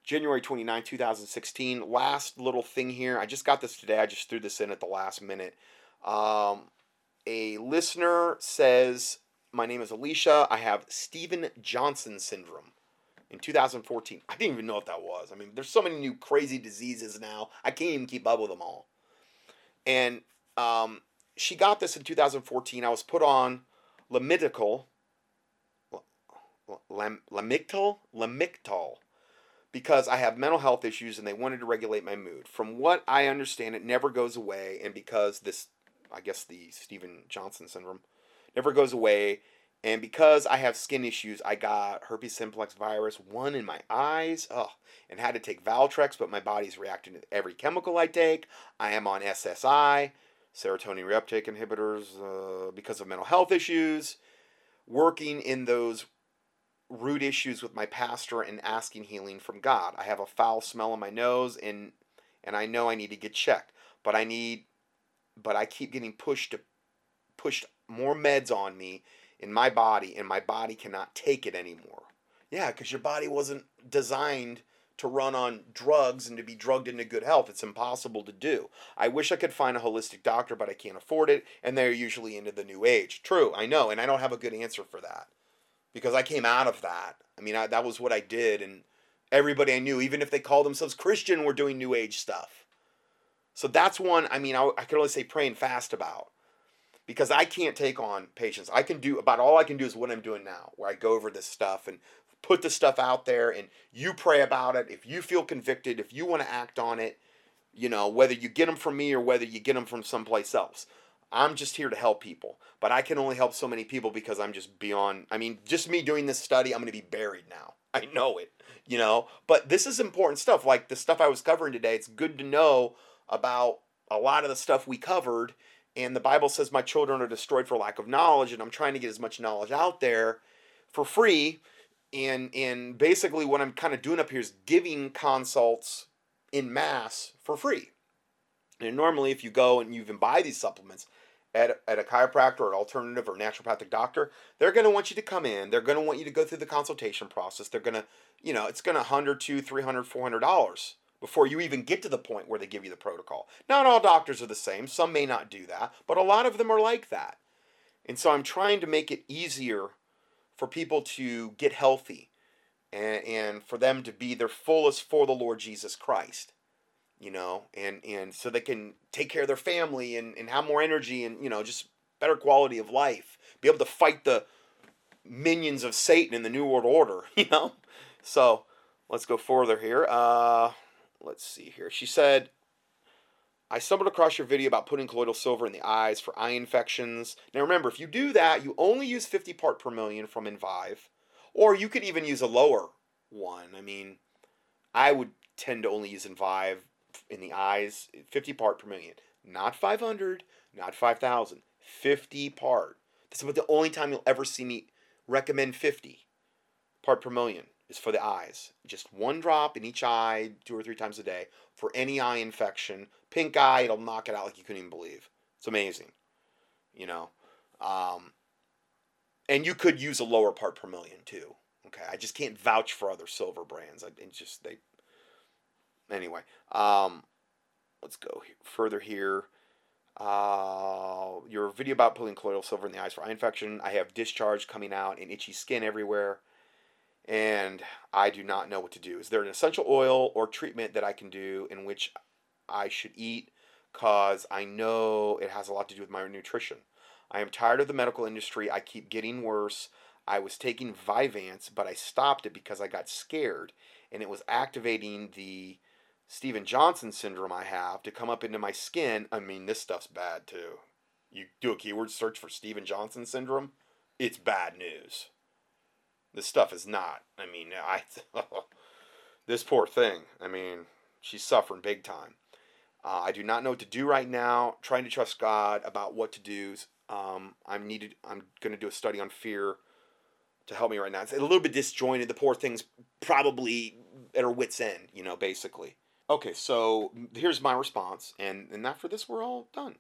January 29, 2016. Last little thing here. I just got this today. I just threw this in at the last minute. A listener says, my name is Alicia. I have Steven Johnson syndrome in 2014. I didn't even know what that was. I mean, there's so many new crazy diseases now. I can't even keep up with them all. And she got this in 2014. I was put on Lamictal because I have mental health issues and they wanted to regulate my mood. From what I understand, it never goes away, and because this, I guess the Steven Johnson syndrome never goes away, and because I have skin issues, I got herpes simplex virus 1 in my eyes, and had to take Valtrex, but my body's reacting to every chemical I take. I am on SSI, serotonin reuptake inhibitors, because of mental health issues, working in those root issues with my pastor and asking healing from God. I have a foul smell in my nose, and I know I need to get checked, but I keep getting pushed more meds on me in my body, and my body cannot take it anymore. Yeah, because your body wasn't designed to run on drugs and to be drugged into good health. It's impossible to do. I wish I could find a holistic doctor, but I can't afford it, and they're usually into the new age. True, I know, and I don't have a good answer for that because I came out of that. I mean, that was what I did, and everybody I knew, even if they called themselves Christian, were doing new age stuff. So that's one, I mean, I could only say pray and fast about, because I can't take on patients. I can do, about all I can do is what I'm doing now, where I go over this stuff and put the stuff out there, and you pray about it. If you feel convicted, if you want to act on it, you know, whether you get them from me or whether you get them from someplace else, I'm just here to help people. But I can only help so many people because I'm just beyond, I mean, just me doing this study, I'm going to be buried now. I know it, you know, but this is important stuff. Like the stuff I was covering today, it's good to know about a lot of the stuff we covered. And the Bible says my children are destroyed for lack of knowledge, and I'm trying to get as much knowledge out there for free. And basically what I'm kind of doing up here is giving consults in mass for free. And normally if you go and you even buy these supplements at a chiropractor or an alternative or naturopathic doctor, they're going to want you to come in. They're going to want you to go through the consultation process. They're going to, you know, it's going to $100, $200, $300, $400. Before you even get to the point where they give you the protocol. Not all doctors are the same. Some may not do that, but a lot of them are like that. And so I'm trying to make it easier for people to get healthy and for them to be their fullest for the Lord Jesus Christ, you know, and so they can take care of their family and have more energy and, you know, just better quality of life, be able to fight the minions of Satan in the New World Order, you know? So let's go further here. Let's see here. She said, I stumbled across your video about putting colloidal silver in the eyes for eye infections. Now remember, if you do that, you only use 50 part per million from InVive, or you could even use a lower one. I mean, I would tend to only use InVive in the eyes, 50 part per million. Not 500, not 5,000, 50 part. That's about the only time you'll ever see me recommend 50 part per million. Is for the eyes. Just one drop in each eye 2 or 3 times a day for any eye infection. Pink eye, it'll knock it out like you couldn't even believe. It's amazing, you know. And you could use a lower part per million too. Okay, I just can't vouch for other silver brands. Anyway, let's go further here. Your video about pulling colloidal silver in the eyes for eye infection. I have discharge coming out and itchy skin everywhere. And I do not know what to do. Is there an essential oil or treatment that I can do in which I should eat? Because I know it has a lot to do with my nutrition. I am tired of the medical industry. I keep getting worse. I was taking Vyvanse, but I stopped it because I got scared. And it was activating the Steven Johnson syndrome I have to come up into my skin, I mean, this stuff's bad too. You do a keyword search for Steven Johnson syndrome, it's bad news. This stuff is not. I mean, this poor thing. I mean, she's suffering big time. I do not know what to do right now. Trying to trust God about what to do. I'm going to do a study on fear to help me right now. It's a little bit disjointed. The poor thing's probably at her wit's end, you know, basically. Okay, so here's my response. And after this, we're all done.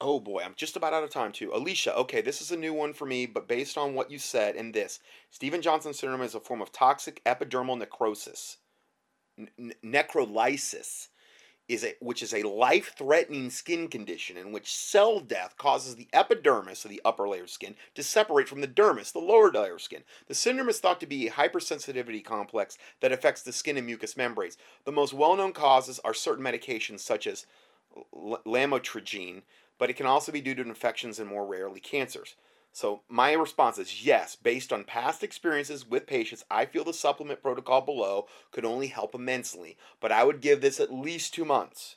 Oh boy, I'm just about out of time too. Alicia, okay, this is a new one for me, but based on what you said and this, Steven Johnson syndrome is a form of toxic epidermal necrosis. Necrolysis, which is a life-threatening skin condition in which cell death causes the epidermis of the upper layer of skin to separate from the dermis, the lower layer of skin. The syndrome is thought to be a hypersensitivity complex that affects the skin and mucous membranes. The most well-known causes are certain medications such as lamotrigine, but it can also be due to infections and more rarely cancers. So my response is yes. Based on past experiences with patients, I feel the supplement protocol below could only help immensely, but I would give this at least 2 months.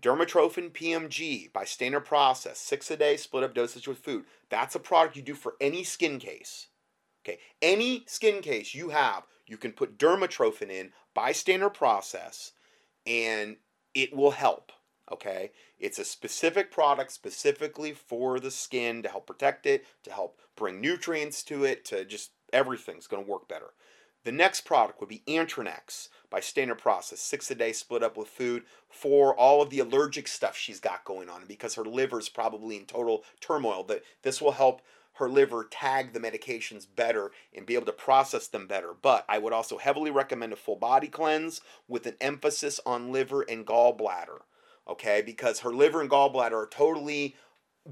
Dermatrophin PMG by Standard Process, 6 a day, split up dosage with food. That's a product you do for any skin case. Okay, any skin case you have, you can put dermatrophin in by Standard Process, and it will help. Okay, it's a specific product specifically for the skin to help protect it, to help bring nutrients to it, to just everything's going to work better. The next product would be Antrenex by Standard Process, 6 a day, split up with food for all of the allergic stuff she's got going on. And because her liver's probably in total turmoil, that this will help her liver tag the medications better and be able to process them better. But I would also heavily recommend a full body cleanse with an emphasis on liver and gallbladder. Okay, because her liver and gallbladder are totally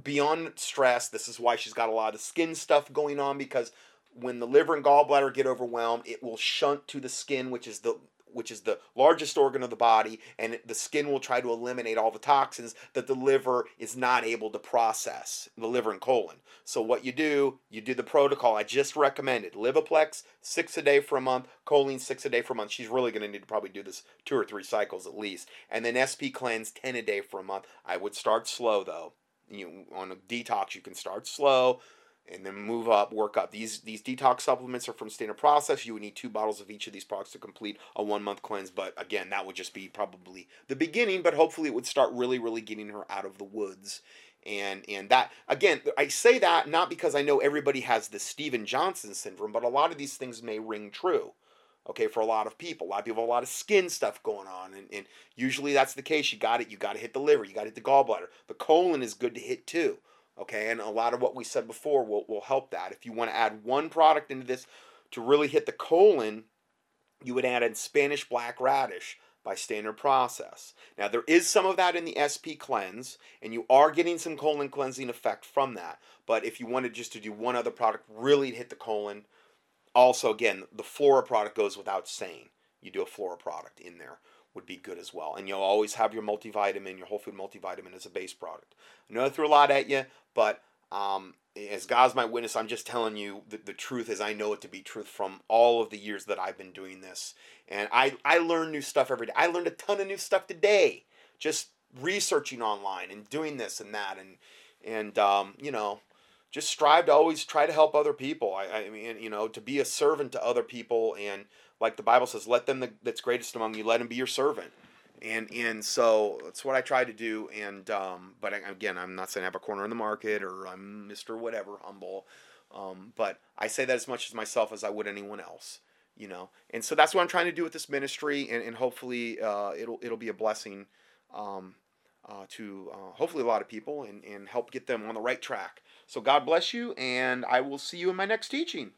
beyond stress. This is why she's got a lot of skin stuff going on, because when the liver and gallbladder get overwhelmed, it will shunt to the skin, which is the largest organ of the body, and the skin will try to eliminate all the toxins that the liver is not able to process, the liver and colon. So what you do the protocol I just recommended. Livaplex, 6 a day for a month, choline 6 a day for a month. She's really going to need to probably do this 2 or 3 cycles at least. And then SP cleanse, 10 a day for a month. I would start slow though. On a detox, you can start slow and then move up, work up. These detox supplements are from Standard Process. You would need 2 bottles of each of these products to complete a 1 month cleanse. But again, that would just be probably the beginning, but hopefully it would start really, really getting her out of the woods. And that, again, I say that not because I know everybody has the Steven Johnson syndrome, but a lot of these things may ring true. Okay, for a lot of people. A lot of people have a lot of skin stuff going on, and usually that's the case. You got to hit the liver, you got to hit the gallbladder. The colon is good to hit too. Okay, and a lot of what we said before will help that. If you want to add 1 product into this to really hit the colon, you would add in Spanish black radish by Standard Process. Now, there is some of that in the SP cleanse, and you are getting some colon cleansing effect from that. But if you wanted just to do 1 other product, really hit the colon, also, again, the flora product goes without saying. You do a flora product in there would be good as well. And you'll always have your multivitamin, your whole food multivitamin as a base product. I know I threw a lot at you, but as God's my witness, I'm just telling you the truth as I know it to be truth from all of the years that I've been doing this. And I learn new stuff every day. I learned a ton of new stuff today, just researching online and doing this and that. And you know, just strive to always try to help other people. I mean, you know, to be a servant to other people, and like the Bible says, let them that's greatest among you, let them be your servant. And so that's what I try to do. But again, I'm not saying I have a corner in the market or I'm Mr. Whatever, humble. But I say that as much as myself as I would anyone else, you know. And so that's what I'm trying to do with this ministry. And hopefully it'll be a blessing to hopefully a lot of people and help get them on the right track. So God bless you, and I will see you in my next teaching.